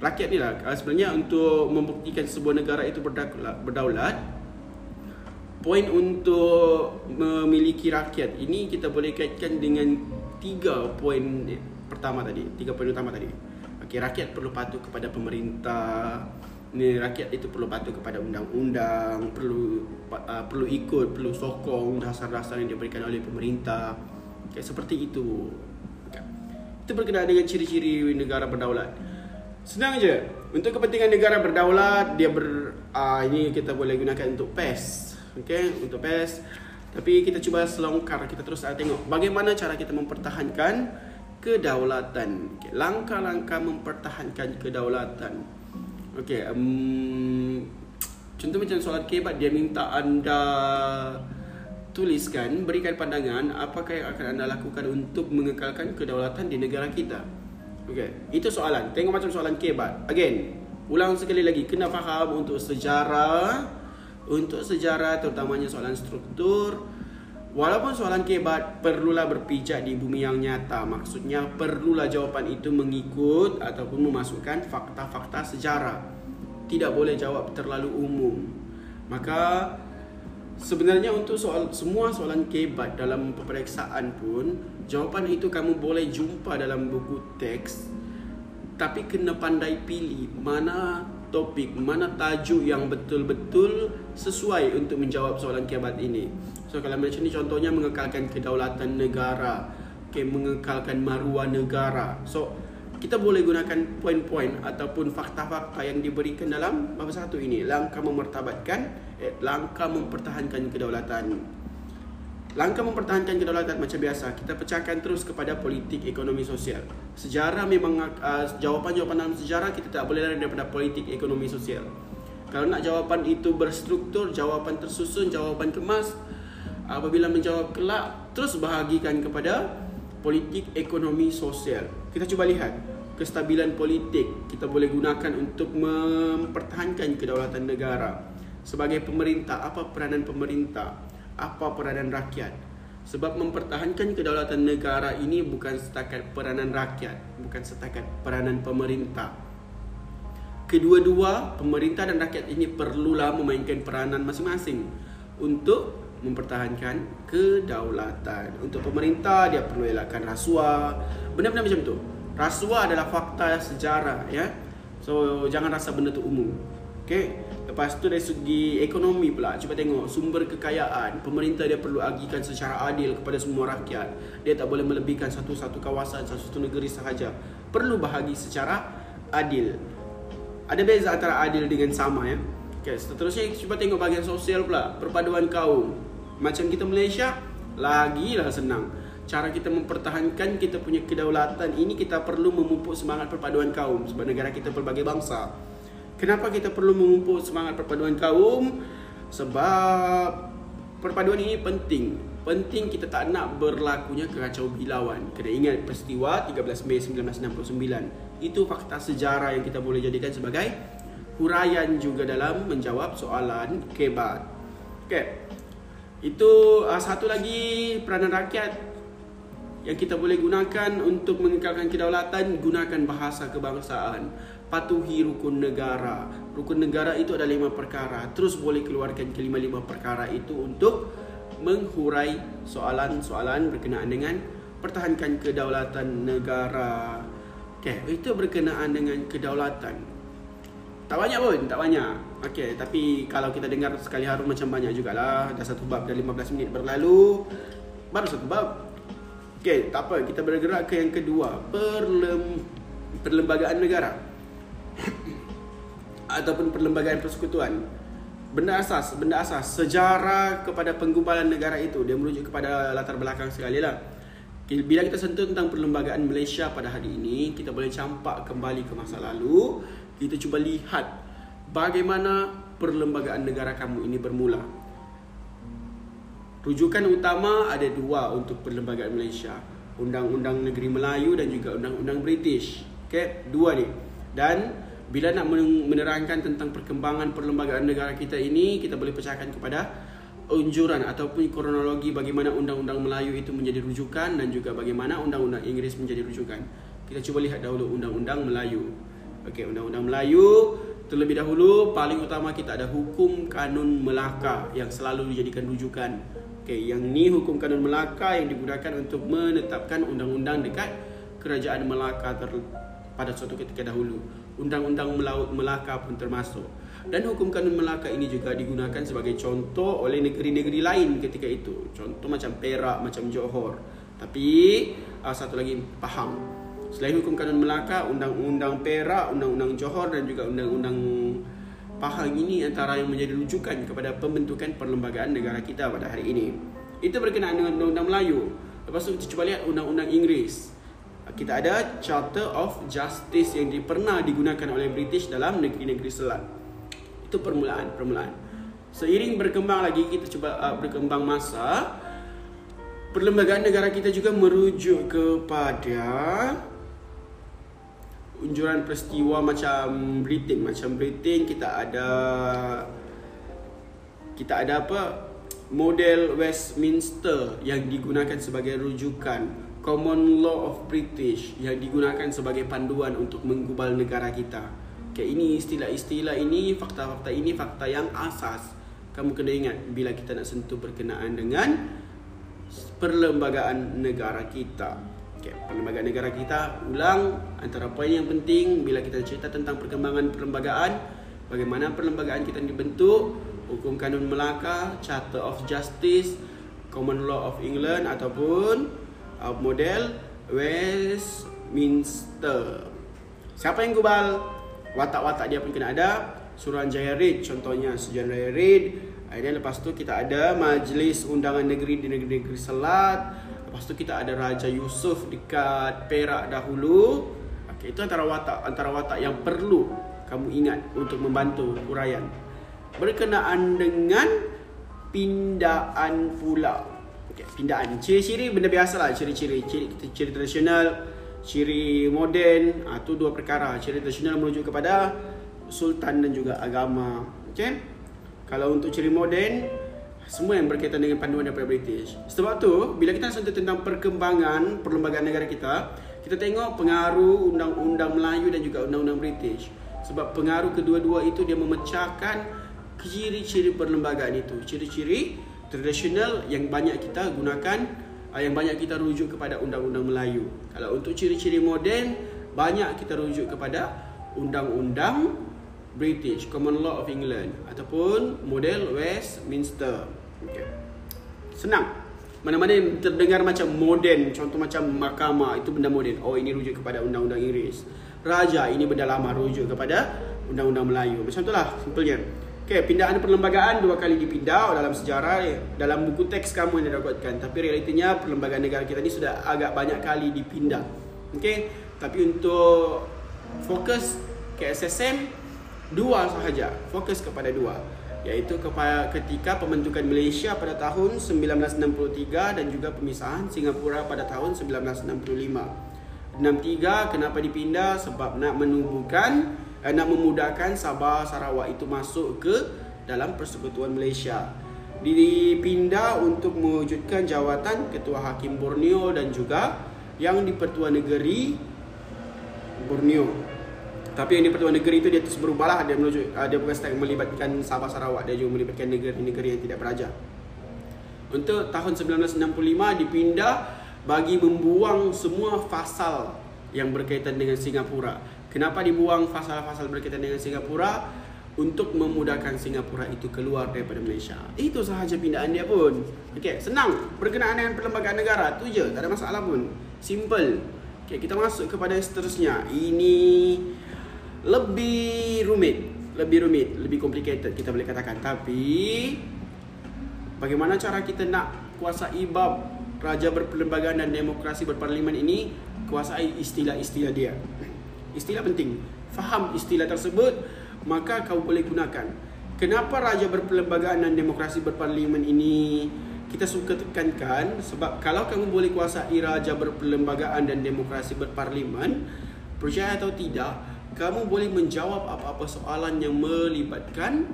Rakyat ni lah sebenarnya untuk membuktikan sebuah negara itu berdaulat. Poin untuk memiliki rakyat ini kita boleh kaitkan dengan Tiga poin pertama tadi Tiga poin utama tadi. Okey, rakyat perlu patuh kepada pemerintah. Ni, rakyat itu perlu patuh kepada undang-undang, Perlu uh, perlu ikut, perlu sokong dasar-dasar yang diberikan oleh pemerintah. Okay, seperti itu. Okay. Itu berkenaan dengan ciri-ciri negara berdaulat. Senang je. Untuk kepentingan negara berdaulat, Dia ber, uh, ini kita boleh gunakan untuk P E S. Okey, untuk P E S. Tapi kita cuba selongkar, kita terus tengok bagaimana cara kita mempertahankan kedaulatan. Okay, langkah-langkah mempertahankan kedaulatan. Okey, um, contoh macam soalan kebat, dia minta anda tuliskan, berikan pandangan apakah yang akan anda lakukan untuk mengekalkan kedaulatan di negara kita. Okey, itu soalan. Tengok macam soalan kebat. Again, ulang sekali lagi, kena faham untuk sejarah. Untuk sejarah, terutamanya soalan struktur, walaupun soalan kebat, perlulah berpijak di bumi yang nyata. Maksudnya, perlulah jawapan itu mengikut ataupun memasukkan fakta-fakta sejarah. Tidak boleh jawab terlalu umum. Maka, sebenarnya untuk soal semua soalan kebat dalam peperiksaan pun, jawapan itu kamu boleh jumpa dalam buku teks. Tapi kena pandai pilih mana topik, mana tajuk yang betul-betul sesuai untuk menjawab soalan kebat ini. So kalau macam ni contohnya mengekalkan kedaulatan negara, okay, mengekalkan maruah negara. So kita boleh gunakan poin-poin ataupun fakta-fakta yang diberikan dalam bab satu ini. Langkah memertabatkan, eh, langkah mempertahankan kedaulatan. Langkah mempertahankan kedaulatan macam biasa, kita pecahkan terus kepada politik, ekonomi, sosial. Sejarah memang uh, jawapan-jawapan dalam sejarah kita tak boleh lari daripada politik, ekonomi, sosial. Kalau nak jawapan itu berstruktur, jawapan tersusun, jawapan kemas, apabila menjawab kelak, terus bahagikan kepada politik, ekonomi, sosial. Kita cuba lihat kestabilan politik kita boleh gunakan untuk mempertahankan kedaulatan negara. Sebagai pemerintah, apa peranan pemerintah? Apa peranan rakyat? Sebab mempertahankan kedaulatan negara ini bukan setakat peranan rakyat, bukan setakat peranan pemerintah. Kedua-dua, pemerintah dan rakyat ini perlulah memainkan peranan masing-masing untuk mempertahankan kedaulatan. Untuk pemerintah, dia perlu elakkan rasuah, benda-benda macam tu. Rasuah adalah fakta sejarah, ya. So jangan rasa benda tu umum. Okey. Lepas tu dari segi ekonomi pula, cuba tengok sumber kekayaan. Pemerintah dia perlu agikan secara adil kepada semua rakyat. Dia tak boleh melebihkan satu-satu kawasan, satu-satu negeri sahaja. Perlu bahagi secara adil. Ada beza antara adil dengan sama, ya. Okey, seterusnya cuba tengok bahagian sosial pula, perpaduan kaum. Macam kita Malaysia, lagilah senang. Cara kita mempertahankan kita punya kedaulatan ini, kita perlu memupuk semangat perpaduan kaum. Sebab negara kita pelbagai bangsa. Kenapa kita perlu memupuk semangat perpaduan kaum? Sebab perpaduan ini penting. Penting kita tak nak berlakunya kekacau bilauan. Kena ingat peristiwa tiga belas Mei sembilan belas enam puluh sembilan. Itu fakta sejarah yang kita boleh jadikan sebagai huraian juga dalam menjawab soalan kebat. Okay. Itu uh, satu lagi peranan rakyat yang kita boleh gunakan untuk mengekalkan kedaulatan. Gunakan bahasa kebangsaan, patuhi rukun negara. Rukun negara itu ada lima perkara. Terus boleh keluarkan kelima-lima perkara itu untuk menghurai soalan-soalan berkenaan dengan pertahankan kedaulatan negara. Okay, itu berkenaan dengan kedaulatan. Tak banyak pun, tak banyak. Okay, tapi kalau kita dengar sekali harum macam banyak jugalah. Dah satu bab, dah lima belas minit berlalu, baru satu bab. Okey, tak apa. Kita bergerak ke yang kedua. Perlem, perlembagaan negara ataupun perlembagaan persekutuan. Benda asas, benda asas. Sejarah kepada penggumpalan negara itu, dia merujuk kepada latar belakang sekali lah. Bila kita sentuh tentang perlembagaan Malaysia pada hari ini, kita boleh campak kembali ke masa lalu. Kita cuba lihat bagaimana perlembagaan negara kamu ini bermula. Rujukan utama ada dua untuk perlembagaan Malaysia, Undang-Undang Negeri Melayu dan juga Undang-Undang British. Okey, dua ni. Dan bila nak menerangkan tentang perkembangan perlembagaan negara kita ini, kita boleh pecahkan kepada unjuran ataupun kronologi bagaimana Undang-Undang Melayu itu menjadi rujukan dan juga bagaimana Undang-Undang Inggeris menjadi rujukan. Kita cuba lihat dahulu Undang-Undang Melayu. Okey, Undang-Undang Melayu. Terlebih dahulu, paling utama kita ada Hukum Kanun Melaka yang selalu dijadikan rujukan. Okay, yang ni Hukum Kanun Melaka yang digunakan untuk menetapkan undang-undang dekat Kerajaan Melaka ter- pada suatu ketika dahulu. Undang-undang Melaka pun termasuk. Dan Hukum Kanun Melaka ini juga digunakan sebagai contoh oleh negeri-negeri lain ketika itu. Contoh macam Perak, macam Johor. Tapi uh, satu lagi Pahang. Selain Hukum Kanun Melaka, Undang-Undang Perak, Undang-Undang Johor dan juga Undang-Undang Pahang ini antara yang menjadi rujukan kepada pembentukan perlembagaan negara kita pada hari ini. Itu berkenaan dengan Undang-Undang Melayu. Lepas tu kita cuba lihat Undang-Undang Inggeris. Kita ada Charter of Justice yang pernah digunakan oleh British dalam negeri-negeri selat. Itu permulaan, permulaan. Seiring berkembang lagi, kita cuba uh, berkembang masa, perlembagaan negara kita juga merujuk kepada unjuran peristiwa macam Britain. Macam Britain kita ada Kita ada apa Model Westminster yang digunakan sebagai rujukan. Common Law of British yang digunakan sebagai panduan untuk menggubal negara kita. Okay, ini istilah-istilah ini, fakta-fakta ini, fakta yang asas. Kamu kena ingat bila kita nak sentuh berkenaan dengan perlembagaan negara kita. Okay, perlembagaan negara kita, ulang antara poin yang penting bila kita cerita tentang perkembangan perlembagaan, bagaimana perlembagaan kita dibentuk, Hukum Kanun Melaka, Charter of Justice, Common Law of England ataupun uh, Model Westminster. Siapa yang gubal? Watak-watak dia pun kena ada. Suruhanjaya Reid contohnya, Suruhanjaya Reid. Dan lepas tu kita ada Majlis Undangan Negeri di negeri-negeri selat. Lepas tu kita ada Raja Yusuf dekat Perak dahulu. Okay, itu antara watak antara watak yang perlu kamu ingat untuk membantu huraian. Berkenaan dengan pindaan pula. Okay, pindaan. Ciri-ciri benda biasalah, ciri-ciri ciri, ciri tradisional. Ciri moden, ha, tu dua perkara. Ciri tradisional merujuk kepada sultan dan juga agama. Okay? Kalau untuk ciri moden, semua yang berkaitan dengan panduan daripada British. Sebab tu, bila kita sentuh tentang perkembangan perlembagaan negara kita, kita tengok pengaruh undang-undang Melayu dan juga undang-undang British. Sebab pengaruh kedua-dua itu dia memecahkan ciri-ciri perlembagaan itu. Ciri-ciri tradisional yang banyak kita gunakan, yang banyak kita rujuk kepada undang-undang Melayu. Kalau untuk ciri-ciri moden, banyak kita rujuk kepada undang-undang British, Common Law of England ataupun Model Westminster. Okay. Senang. Mana-mana yang terdengar macam moden, contoh macam mahkamah, itu benda moden. Oh, ini rujuk kepada undang-undang Inggeris. Raja, ini benda lama, rujuk kepada undang-undang Melayu. Macam itulah simpelnya. Okay, pindaan perlembagaan dua kali dipindah dalam sejarah, dalam buku teks kamu yang anda dapatkan. Tapi realitinya perlembagaan negara kita ni sudah agak banyak kali dipindah. Okay, tapi untuk fokus ke S S M, dua sahaja. Fokus kepada dua, iaitu ketika pembentukan Malaysia pada tahun sembilan belas enam puluh tiga dan juga pemisahan Singapura pada tahun sembilan belas enam puluh lima. enam puluh tiga kenapa dipindah? Sebab nak menubuhkan, nak memudahkan Sabah, Sarawak itu masuk ke dalam Persekutuan Malaysia. Dipindah untuk mewujudkan jawatan Ketua Hakim Borneo dan juga yang di Pertuan Negeri Borneo. Tapi yang di Pertuan Negeri itu dia terus berubahlah, dia menuju, dia bukan setakat melibatkan Sabah, Sarawak, dia juga melibatkan negeri-negeri yang tidak beraja. Untuk tahun sembilan belas enam puluh lima dipindah bagi membuang semua fasal yang berkaitan dengan Singapura. Kenapa dibuang fasal-fasal berkaitan dengan Singapura? Untuk memudahkan Singapura itu keluar daripada Malaysia. Itu sahaja pindaan dia pun. Okey, senang. Berkenaan dengan perlembagaan negara, tu je, tak ada masalah pun. Simple. Okey, kita masuk kepada seterusnya. Ini lebih rumit, lebih rumit, lebih complicated kita boleh katakan. Tapi bagaimana cara kita nak kuasai bab raja berperlembagaan dan demokrasi berparlimen ini? Kuasai istilah-istilah dia. Istilah penting. Faham istilah tersebut, maka kau boleh gunakan. Kenapa raja berperlembagaan dan demokrasi berparlimen ini kita suka tekankan? Sebab kalau kamu boleh kuasai raja berperlembagaan dan demokrasi berparlimen, percaya atau tidak, kamu boleh menjawab apa-apa soalan yang melibatkan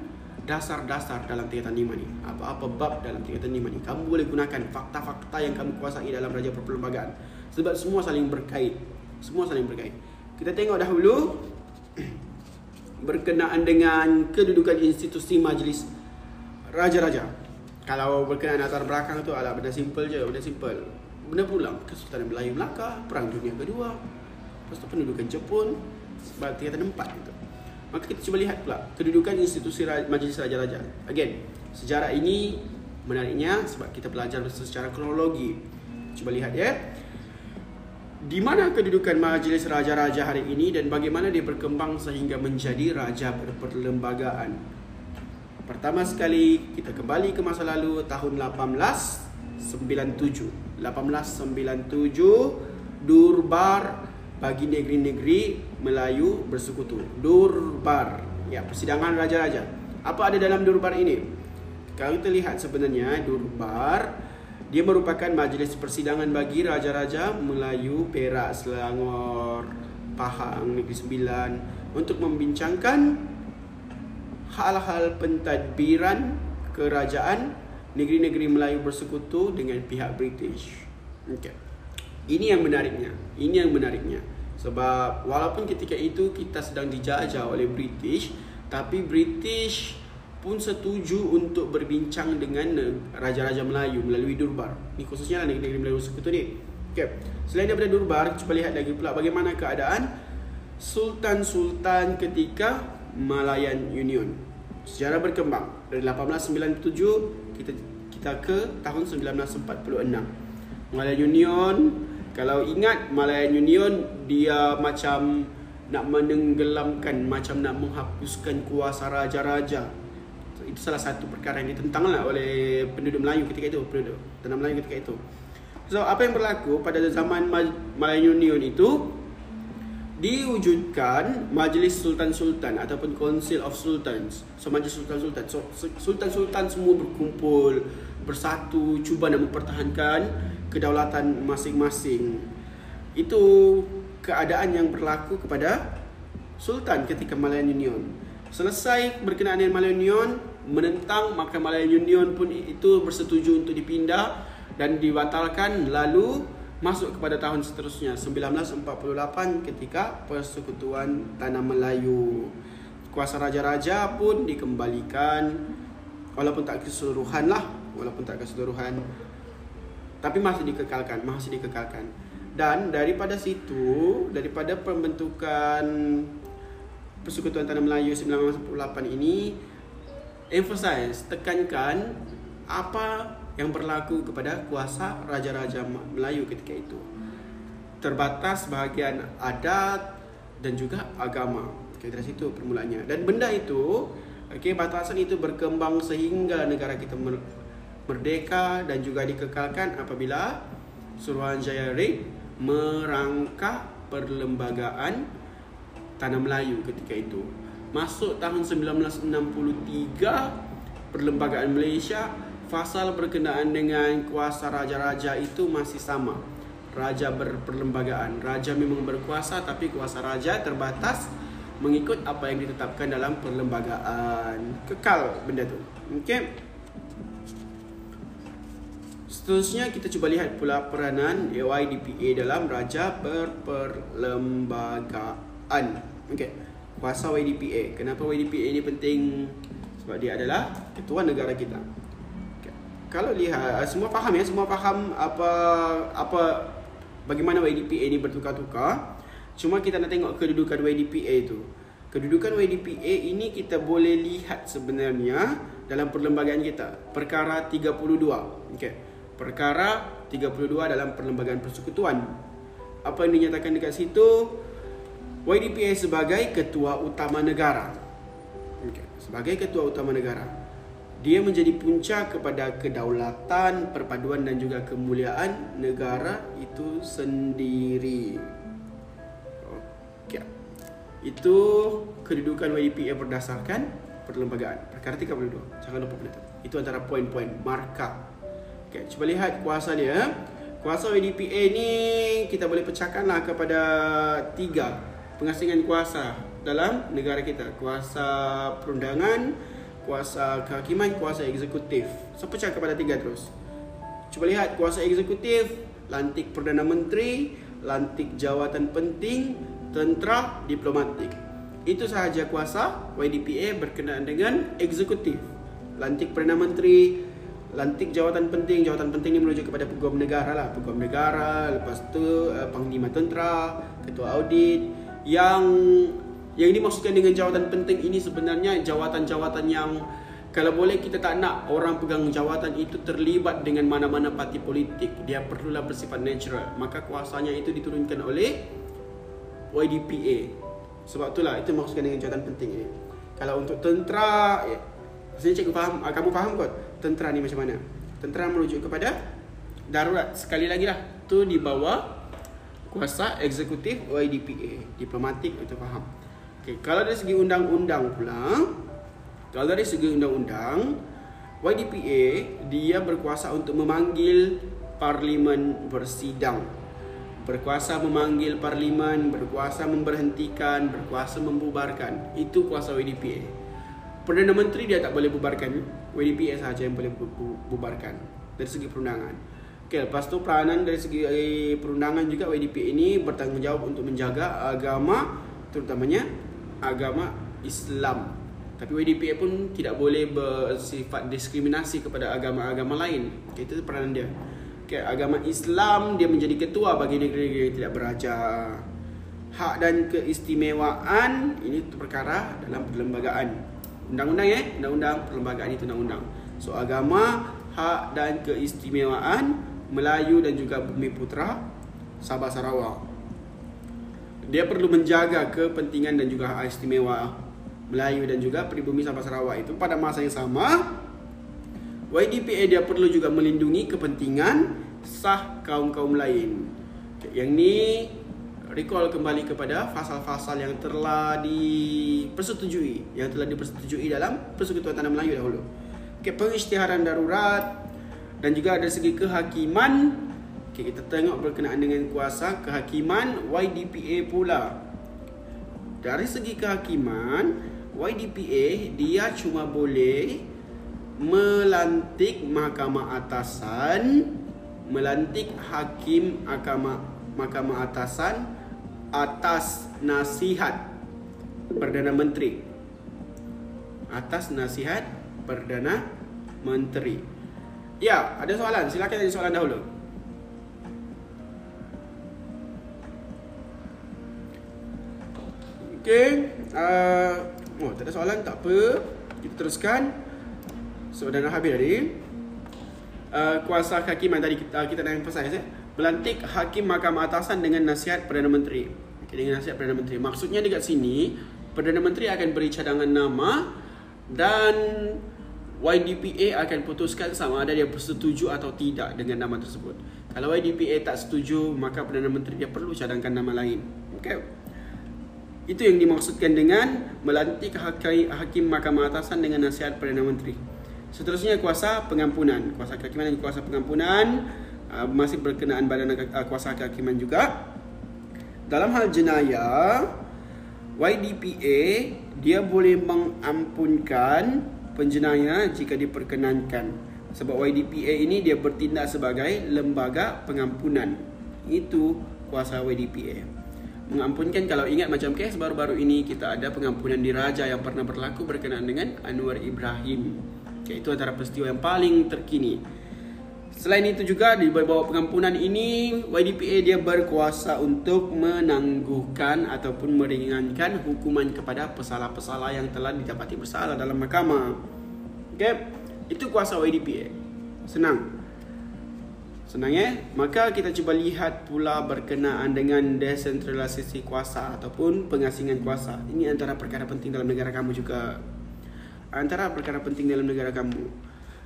dasar-dasar dalam tiga tanima ni. Apa-apa bab dalam tiga tanima ni, kamu boleh gunakan fakta-fakta yang kamu kuasai dalam raja berperlembagaan. Sebab semua saling berkait. Semua saling berkait. Kita tengok dahulu berkenaan dengan kedudukan institusi Majlis Raja-Raja. Kalau berkenaan latar belakang tu, alah, benda simple je, benda simple. Benda pulang, Kesultanan Melayu Melaka, Perang Dunia Kedua, lepas tu pendudukan Jepun, berarti ada empat gitu. Maka kita cuba lihat pula kedudukan institusi Majlis Raja-Raja. Again, sejarah ini menariknya sebab kita belajar secara kronologi. Cuba lihat ya. Di mana kedudukan Majlis Raja-Raja hari ini dan bagaimana dia berkembang sehingga menjadi raja berperlembagaan. Pertama sekali, kita kembali ke masa lalu tahun lapan belas sembilan puluh tujuh. lapan belas sembilan puluh tujuh, Durbar bagi negeri-negeri Melayu bersekutu. Durbar. Ya, persidangan raja-raja. Apa ada dalam Durbar ini? Kalau kita lihat sebenarnya Durbar, dia merupakan majlis persidangan bagi raja-raja Melayu, Perak, Selangor, Pahang, Negeri Sembilan untuk membincangkan hal-hal pentadbiran kerajaan negeri-negeri Melayu bersekutu dengan pihak British. Okay. Ini yang menariknya. Ini yang menariknya. Sebab walaupun ketika itu kita sedang dijajah oleh British, tapi British pun setuju untuk berbincang dengan raja-raja Melayu melalui Durbar. Ini khususnya lah negeri-negeri Melayu Sekutu ni. Okay. Selain daripada Durbar, cuba lihat lagi pula bagaimana keadaan Sultan-Sultan ketika Malayan Union. Sejarah berkembang. Dari lapan belas sembilan puluh tujuh, kita, kita ke tahun sembilan belas empat puluh enam. Malayan Union, kalau ingat Malayan Union, dia macam nak menenggelamkan, macam nak menghapuskan kuasa raja-raja. Itu salah satu perkara yang ditentanglah oleh penduduk Melayu ketika itu, penduduk tanah Melayu ketika itu. So, apa yang berlaku pada zaman Malayan Union itu, diwujudkan Majlis Sultan-Sultan ataupun Council of Sultans. So, Majlis Sultan-Sultan. So, Sultan-Sultan semua berkumpul, bersatu, cuba nak mempertahankan kedaulatan masing-masing. Itu keadaan yang berlaku kepada Sultan ketika Malayan Union. Selesai berkenaan dengan Malayan Union, menentang, maka Malayan Union pun itu bersetuju untuk dipindah dan dibatalkan, lalu masuk kepada tahun seterusnya sembilan belas empat puluh lapan ketika Persekutuan Tanah Melayu. Kuasa Raja-Raja pun dikembalikan, walaupun tak keseluruhan lah, walaupun tak keseluruhan, tapi masih dikekalkan, masih dikekalkan. Dan daripada situ, daripada pembentukan Persekutuan Tanah Melayu sembilan belas empat puluh lapan ini, emphasize, tekankan apa yang berlaku kepada kuasa Raja-Raja Melayu ketika itu. Terbatas bahagian adat dan juga agama. Okay, dari situ permulaannya. Dan benda itu, okay, batasan itu berkembang sehingga negara kita merdeka dan juga dikekalkan apabila Suruhanjaya Reid merangkak Perlembagaan Tanah Melayu ketika itu. Masuk tahun sembilan belas enam puluh tiga, Perlembagaan Malaysia, fasal berkenaan dengan kuasa raja-raja itu masih sama. Raja berperlembagaan, raja memang berkuasa, tapi kuasa raja terbatas mengikut apa yang ditetapkan dalam perlembagaan. Kekal benda tu. Okey. Seterusnya kita cuba lihat pula peranan Y D P A dalam Raja Berperlembagaan. Okey. Kuasa Y D P A. Kenapa Y D P A ini penting? Sebab dia adalah ketua negara kita. Okay. Kalau lihat semua faham ya, semua faham apa apa bagaimana Y D P A ini bertukar-tukar. Cuma kita nak tengok kedudukan Y D P A itu. Kedudukan Y D P A ini kita boleh lihat sebenarnya dalam perlembagaan kita. Perkara tiga puluh dua. Okey. Perkara tiga puluh dua dalam Perlembagaan Persekutuan. Apa yang dinyatakan dekat situ? Y D P A sebagai ketua utama negara. Okey. Sebagai ketua utama negara. Dia menjadi punca kepada kedaulatan, perpaduan dan juga kemuliaan negara itu sendiri. Itu kedudukan Y D P A berdasarkan perlembagaan. Perkara tiga puluh dua. Jangan lupa benda tu. Itu antara poin-poin markah. Okay, cuba lihat kuasa dia. Kuasa Y D P A ni kita boleh pecahkanlah kepada tiga pengasingan kuasa dalam negara kita. Kuasa perundangan, kuasa kehakiman, kuasa eksekutif. So pecah kepada tiga terus. Cuba lihat kuasa eksekutif, lantik Perdana Menteri, lantik jawatan penting, tentera, diplomatik. Itu sahaja kuasa Y D P A berkenaan dengan eksekutif. Lantik Perdana Menteri, lantik jawatan penting. Jawatan penting ni merujuk kepada peguam negara lah. Peguam negara, lepas tu uh, panglima tentera, ketua audit. Yang yang dimaksudkan dengan jawatan penting ini sebenarnya jawatan-jawatan yang kalau boleh kita tak nak orang pegang jawatan itu terlibat dengan mana-mana parti politik. Dia perlulah bersifat natural. Maka kuasanya itu diturunkan oleh Y D P A. Sebab itulah itu maksudkan dengan jawatan penting ini. Kalau untuk tentera, eh, saya cikgu faham, ah, kamu faham kot tentera ni macam mana. Tentera merujuk kepada darurat. Sekali lagi lah, tu di bawah kuasa eksekutif Y D P A. Diplomatik itu faham. Okay, kalau dari segi undang-undang pula, kalau dari segi undang-undang, Y D P A dia berkuasa untuk memanggil parlimen bersidang. Berkuasa memanggil parlimen, berkuasa memberhentikan, berkuasa membubarkan. Itu kuasa Y D P A. Perdana Menteri dia tak boleh bubarkan. Y D P A sahaja yang boleh bubarkan dari segi perundangan. Okey, lepas tu peranan dari segi perundangan juga Y D P A ini bertanggungjawab untuk menjaga agama, terutamanya agama Islam. Tapi Y D P A pun tidak boleh bersifat diskriminasi kepada agama-agama lain. Okey, itu peranan dia. Okay, agama Islam dia menjadi ketua bagi negeri-negeri yang tidak berajar. Hak dan keistimewaan ini perkara dalam perlembagaan. Undang-undang eh, undang-undang perlembagaan itu undang-undang. So agama, hak dan keistimewaan Melayu dan juga Bumi Putera Sabah Sarawak. Dia perlu menjaga kepentingan dan juga hak istimewa Melayu dan juga peribumi Sabah Sarawak itu pada masa yang sama. Y D P A dia perlu juga melindungi kepentingan sah kaum-kaum lain. Okay, yang ni recall kembali kepada fasal-fasal yang telah dipersetujui, yang telah dipersetujui dalam Persekutuan Tanah Melayu dahulu. Okay, pengisytiharan darurat dan juga dari segi kehakiman Okay, kita tengok berkenaan dengan kuasa kehakiman Y D P A pula. Dari segi kehakiman, Y D P A dia cuma boleh melantik mahkamah atasan, melantik hakim mahkamah, mahkamah atasan atas nasihat Perdana Menteri. Atas nasihat Perdana Menteri. Ya, ada soalan? Silakan tanya soalan dahulu. Okay, uh, oh, tak ada soalan, tak apa. Kita teruskan. So, dah habis tadi uh, kuasa kehakiman tadi kita, kita dah emphasize eh? Melantik hakim mahkamah atasan dengan nasihat Perdana Menteri. Okay, dengan nasihat Perdana Menteri. Maksudnya dekat sini Perdana Menteri akan beri cadangan nama dan Y D P A akan putuskan sama ada dia bersetuju atau tidak dengan nama tersebut. Kalau Y D P A tak setuju, maka Perdana Menteri dia perlu cadangkan nama lain. Okay, itu yang dimaksudkan dengan melantik hakim mahkamah atasan dengan nasihat Perdana Menteri. Seterusnya kuasa pengampunan. Kuasa kehakiman dan kuasa pengampunan uh, masih berkenaan badan uh, kuasa kehakiman juga. Dalam hal jenayah, Y D P A dia boleh mengampunkan penjenayah jika diperkenankan. Sebab Y D P A ini dia bertindak sebagai lembaga pengampunan. Itu kuasa Y D P A. Mengampunkan, kalau ingat macam kes baru-baru ini kita ada pengampunan diraja yang pernah berlaku berkenaan dengan Anwar Ibrahim. Okay, itu antara peristiwa yang paling terkini. Selain itu juga di bawah pengampunan ini Y D P A dia berkuasa untuk menangguhkan ataupun meringankan hukuman kepada pesalah-pesalah yang telah didapati bersalah dalam mahkamah. Okay, itu kuasa Y D P A. Senang. Senang eh? Maka kita cuba lihat pula berkenaan dengan desentralisasi kuasa ataupun pengasingan kuasa. Ini antara perkara penting dalam negara kamu juga. Antara perkara penting dalam negara kamu.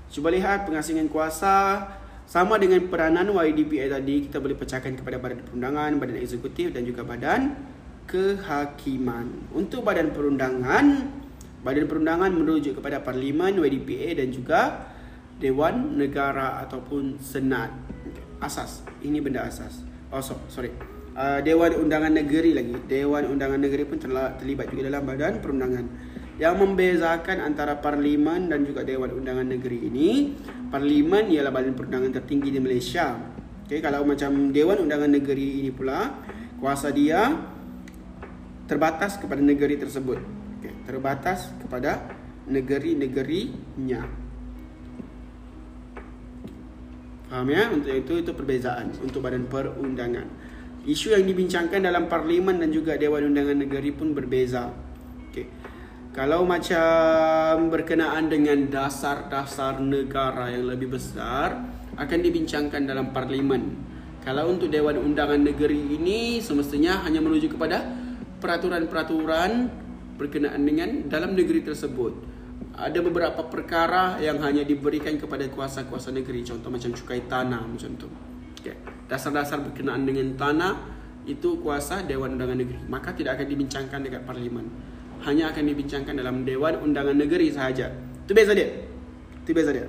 Cuba lihat pengasingan kuasa sama dengan peranan Y D P A tadi, kita boleh pecahkan kepada badan perundangan, badan eksekutif dan juga badan kehakiman. Untuk badan perundangan, badan perundangan merujuk kepada parlimen, Y D P A dan juga Dewan Negara ataupun Senat. Asas. Ini benda asas. Oh, sorry. Uh, Dewan Undangan Negeri lagi. Dewan Undangan Negeri pun terlibat juga dalam badan perundangan. Yang membezakan antara parlimen dan juga Dewan Undangan Negeri ini, parlimen ialah badan perundangan tertinggi di Malaysia. Okay, kalau macam Dewan Undangan Negeri ini pula, kuasa dia terbatas kepada negeri tersebut. Okay, terbatas kepada negeri-negerinya. Faham ya? Untuk itu, itu perbezaan untuk badan perundangan. Isu yang dibincangkan dalam parlimen dan juga Dewan Undangan Negeri pun berbeza. Okay. Kalau macam berkenaan dengan dasar-dasar negara yang lebih besar, akan dibincangkan dalam parlimen. Kalau untuk Dewan Undangan Negeri ini, semestinya hanya merujuk kepada peraturan-peraturan berkenaan dengan dalam negeri tersebut. Ada beberapa perkara yang hanya diberikan kepada kuasa-kuasa negeri. Contoh macam cukai tanah macam tu. Okay. Dasar-dasar berkenaan dengan tanah itu kuasa Dewan Undangan Negeri. Maka tidak akan dibincangkan dekat parlimen. Hanya akan dibincangkan dalam Dewan Undangan Negeri sahaja. Itu beza dia. Itu beza dia.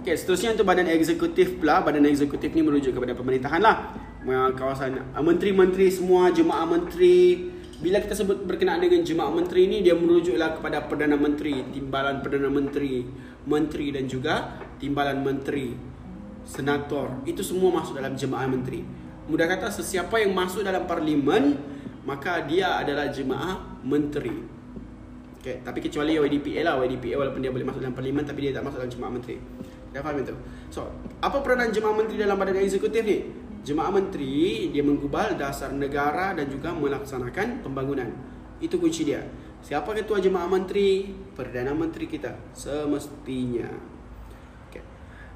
Okay, seterusnya untuk badan eksekutif pula. Badan eksekutif ni merujuk kepada pemerintahan lah. Kawasan menteri-menteri semua, jemaah menteri. Bila kita sebut berkenaan dengan jemaah menteri ni, dia merujuklah kepada Perdana Menteri, Timbalan Perdana Menteri, Menteri dan juga Timbalan Menteri, Senator. Itu semua masuk dalam jemaah menteri. Mudah kata, sesiapa yang masuk dalam parlimen, maka dia adalah jemaah menteri. Okay, tapi kecuali Y D P A lah. Y D P A walaupun dia boleh masuk dalam parlimen, tapi dia tak masuk dalam jemaah menteri. Dah faham itu? So, apa peranan jemaah menteri dalam badan eksekutif ni? Jemaah menteri dia menggubal dasar negara dan juga melaksanakan pembangunan. Itu kunci dia. Siapa ketua jemaah menteri? Perdana Menteri kita semestinya. Okay.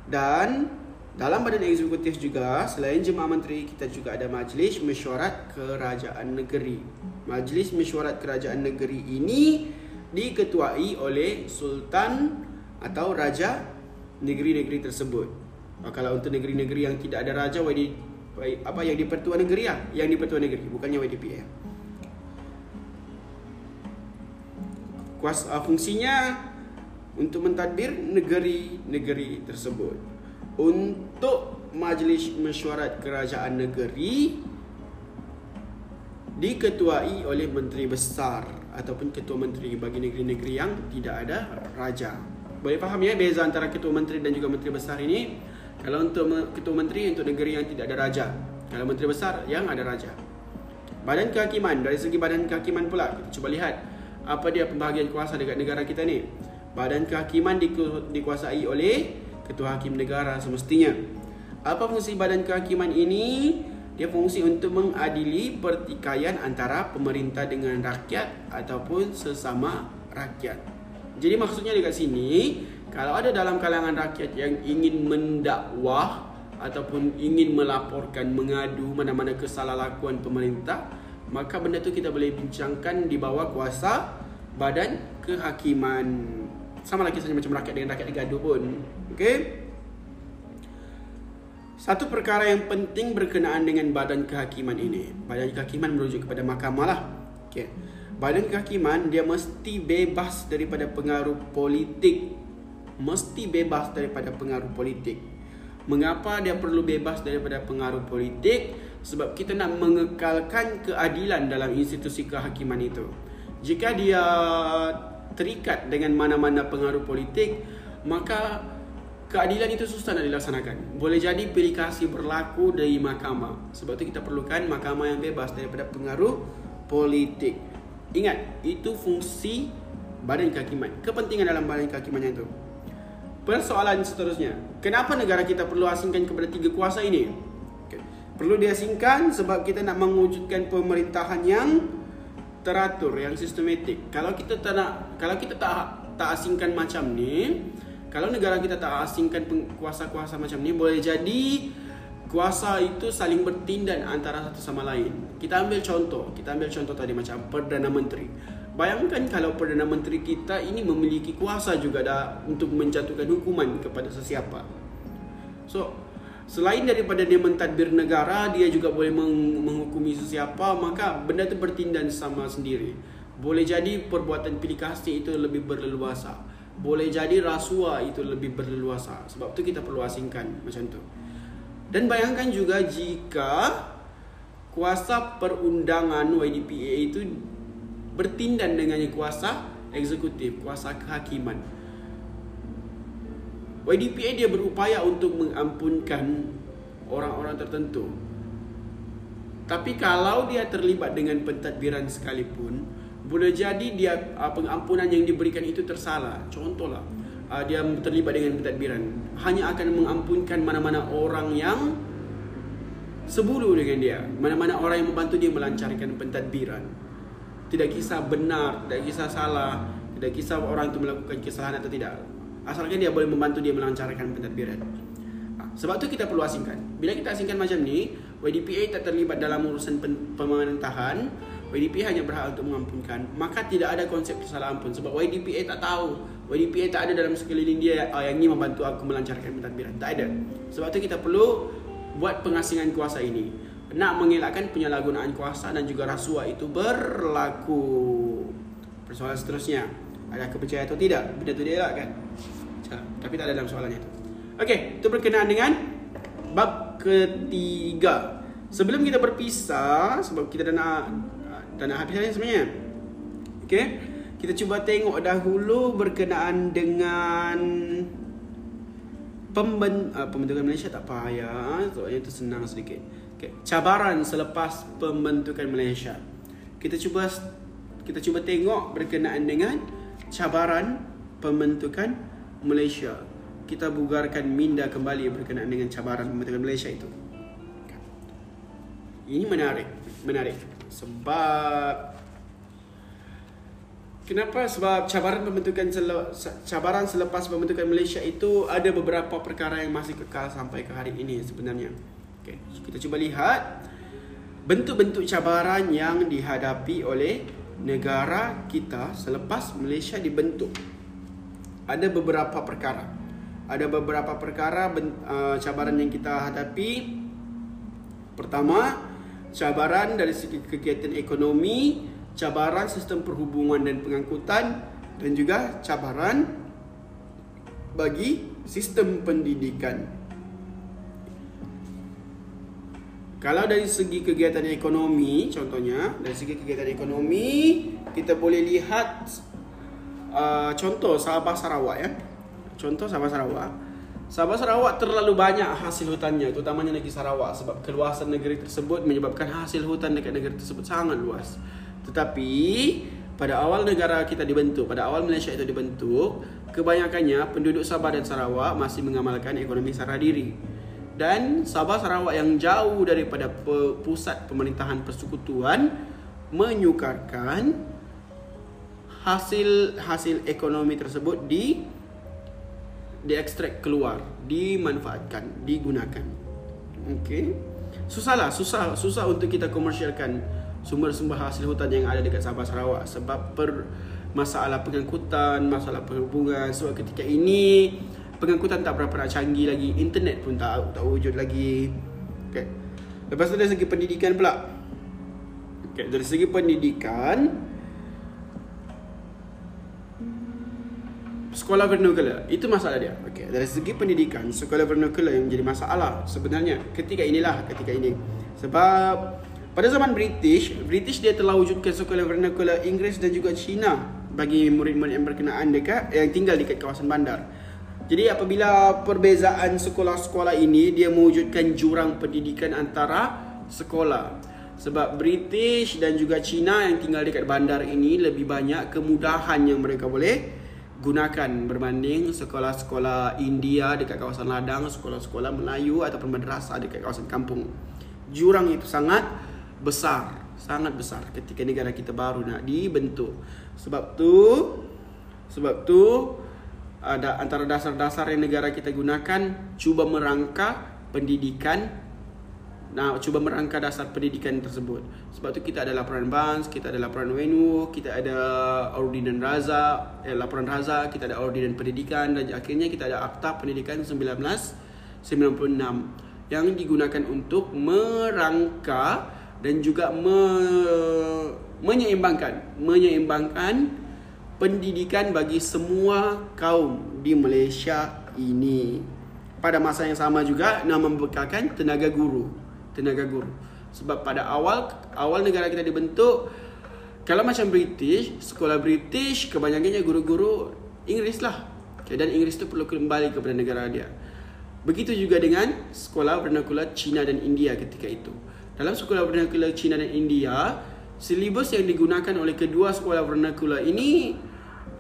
Dan dalam badan eksekutif juga, selain jemaah menteri, kita juga ada Majlis Mesyuarat Kerajaan Negeri. Majlis Mesyuarat Kerajaan Negeri ini diketuai oleh sultan atau raja negeri-negeri tersebut. Kalau untuk negeri-negeri yang tidak ada raja, Y D P A apa yang di Pertuan Negeri lah, yang di Pertuan Negeri, bukannya Y D P A. Kuasa fungsinya untuk mentadbir negeri-negeri tersebut. Untuk Majlis Mesyuarat Kerajaan Negeri diketuai oleh Menteri Besar ataupun Ketua Menteri bagi negeri-negeri yang tidak ada raja. Boleh faham ya beza antara Ketua Menteri dan juga Menteri Besar ini? Kalau untuk Ketua Menteri untuk negeri yang tidak ada raja, kalau Menteri Besar yang ada raja. Badan kehakiman, dari segi badan kehakiman pula kita cuba lihat apa dia pembahagian kuasa dekat negara kita ni. Badan kehakiman diku, dikuasai oleh Ketua Hakim Negara semestinya. Apa fungsi badan kehakiman ini? Dia fungsi untuk mengadili pertikaian antara pemerintah dengan rakyat ataupun sesama rakyat. Jadi maksudnya dekat sini, kalau ada dalam kalangan rakyat yang ingin mendakwah ataupun ingin melaporkan, mengadu mana-mana kesalahlakuan pemerintah, maka benda tu kita boleh bincangkan di bawah kuasa badan kehakiman. Sama lah kisahnya macam rakyat dengan rakyat digadu pun. Okey. Satu perkara yang penting berkenaan dengan badan kehakiman ini. Badan kehakiman merujuk kepada mahkamah lah. Okay. Badan kehakiman dia mesti bebas daripada pengaruh politik. Mesti bebas daripada pengaruh politik. Mengapa dia perlu bebas daripada pengaruh politik? Sebab kita nak mengekalkan keadilan dalam institusi kehakiman itu. Jika dia terikat dengan mana-mana pengaruh politik, maka keadilan itu susah nak dilaksanakan. Boleh jadi pilih kasih berlaku dari mahkamah. Sebab itu kita perlukan mahkamah yang bebas daripada pengaruh politik. Ingat, itu fungsi badan kehakiman. Kepentingan dalam badan kehakiman itu. Persoalan seterusnya, kenapa negara kita perlu asingkan kepada tiga kuasa ini? Perlu diasingkan sebab kita nak mewujudkan pemerintahan yang teratur, yang sistematik. Kalau kita tak nak, kalau kita tak tak asingkan macam ni, kalau negara kita tak asingkan kuasa-kuasa macam ni, boleh jadi kuasa itu saling bertindan antara satu sama lain. Kita ambil contoh, kita ambil contoh tadi macam Perdana Menteri. Bayangkan kalau Perdana Menteri kita ini memiliki kuasa juga dah untuk menjatuhkan hukuman kepada sesiapa. So, selain daripada dia mentadbir negara, dia juga boleh menghukumi sesiapa, maka benda itu bertindan sama sendiri. Boleh jadi perbuatan pilih kasih itu lebih berleluasa. Boleh jadi rasuah itu lebih berleluasa. Sebab tu kita perlu asingkan macam tu. Dan bayangkan juga jika kuasa perundangan Y D P A itu bertindan dengan kuasa eksekutif, kuasa kehakiman. Y D P A dia berupaya untuk mengampunkan orang-orang tertentu. Tapi kalau dia terlibat dengan pentadbiran sekalipun, boleh jadi dia pengampunan yang diberikan itu tersalah. Contohlah, dia terlibat dengan pentadbiran, hanya akan mengampunkan mana-mana orang yang sebulu dengan dia, mana-mana orang yang membantu dia melancarkan pentadbiran. Tidak kisah benar, tidak kisah salah, tidak kisah orang itu melakukan kesalahan atau tidak, asalkan dia boleh membantu dia melancarkan pentadbiran. Sebab tu kita perlu asingkan. Bila kita asingkan macam ni, Y D P A tak terlibat dalam urusan pemerintahan, Y D P A hanya berhak untuk mengampunkan. Maka tidak ada konsep kesalahan pun. Sebab Y D P A tak tahu, Y D P A tak ada dalam sekeliling dia, oh, yang ni membantu aku melancarkan pentadbiran. Tak ada. Sebab tu kita perlu buat pengasingan kuasa ini, nak mengelakkan penyalahgunaan kuasa dan juga rasuah itu berlaku. Persoalan seterusnya, ada kepercayaan atau tidak? Benda tu dia elakkan, tapi tak ada dalam soalannya itu. Okey, itu berkenaan dengan bab ketiga. Sebelum kita berpisah, sebab kita dah nak Dan nak habiskan sebenarnya. Okey. Kita cuba tengok dahulu berkenaan dengan pemben, uh, pembentukan Malaysia tak payah. Soalnya itu senang sedikit. Okey. Cabaran selepas pembentukan Malaysia. Kita cuba kita cuba tengok berkenaan dengan cabaran pembentukan Malaysia. Kita bugarkan minda kembali berkenaan dengan cabaran pembentukan Malaysia itu. Ini menarik, menarik. Sebab kenapa? Sebab cabaran pembentukan sele, cabaran selepas pembentukan Malaysia itu ada beberapa perkara yang masih kekal sampai ke hari ini sebenarnya. Okey, kita cuba lihat bentuk-bentuk cabaran yang dihadapi oleh negara kita selepas Malaysia dibentuk. Ada beberapa perkara. Ada beberapa perkara ben, uh, cabaran yang kita hadapi. Pertama, cabaran dari segi kegiatan ekonomi, cabaran sistem perhubungan dan pengangkutan, dan juga cabaran bagi sistem pendidikan. Kalau dari segi kegiatan ekonomi, contohnya dari segi kegiatan ekonomi, kita boleh lihat uh, contoh Sabah Sarawak ya. Contoh Sabah Sarawak. Sabah Sarawak terlalu banyak hasil hutannya, terutamanya negeri Sarawak, sebab keluasan negeri tersebut menyebabkan hasil hutan dekat negeri tersebut sangat luas. Tetapi pada awal negara kita dibentuk, pada awal Malaysia itu dibentuk, kebanyakannya penduduk Sabah dan Sarawak masih mengamalkan ekonomi sara diri. Dan Sabah Sarawak yang jauh daripada pusat pemerintahan persekutuan menyukarkan hasil-hasil ekonomi tersebut di diekstrak keluar, dimanfaatkan, digunakan. Okey. Susahlah, susah susah untuk kita komersialkan sumber-sumber hasil hutan yang ada dekat Sabah Sarawak sebab per masalah pengangkutan, masalah perhubungan. Sebab ketika ini pengangkutan tak berapa nak canggih lagi, internet pun tak tak wujud lagi. Okey. Lepas tu dari segi pendidikan pula. Okey, dari segi pendidikan sekolah vernacular itu masalah dia. Okey, dari segi pendidikan sekolah vernacular yang menjadi masalah sebenarnya ketika inilah ketika ini. Sebab pada zaman British, British dia telah wujudkan sekolah vernacular Inggeris dan juga Cina bagi murid-murid yang berkenaan dekat yang tinggal dekat kawasan bandar. Jadi apabila perbezaan sekolah-sekolah ini, dia mewujudkan jurang pendidikan antara sekolah. Sebab British dan juga Cina yang tinggal dekat bandar ini lebih banyak kemudahan yang mereka boleh gunakan berbanding sekolah-sekolah India dekat kawasan ladang, sekolah-sekolah Melayu ataupun madrasah dekat kawasan kampung. Jurang itu sangat besar, sangat besar ketika negara kita baru nak dibentuk. Sebab tu sebab tu ada antara dasar-dasar yang negara kita gunakan, cuba merangka pendidikan. Nah, cuba merangka dasar pendidikan tersebut. Sebab tu kita ada laporan B A N S, kita ada laporan W N U, kita ada Ordinan Razak, eh, laporan Razak, kita ada Ordinan Pendidikan dan akhirnya kita ada Akta Pendidikan seribu sembilan ratus sembilan puluh enam yang digunakan untuk merangka dan juga me- menyeimbangkan menyeimbangkan pendidikan bagi semua kaum di Malaysia ini. Pada masa yang sama juga nak membekalkan tenaga guru, tenaga guru. Sebab pada awal awal negara kita dibentuk, kalau macam British, sekolah British kebanyakannya guru-guru Inggeris lah. Dan Inggeris tu perlu kembali kepada negara dia. Begitu juga dengan sekolah vernacular Cina dan India ketika itu. Dalam sekolah vernacular Cina dan India, silibus yang digunakan oleh kedua sekolah vernacular ini,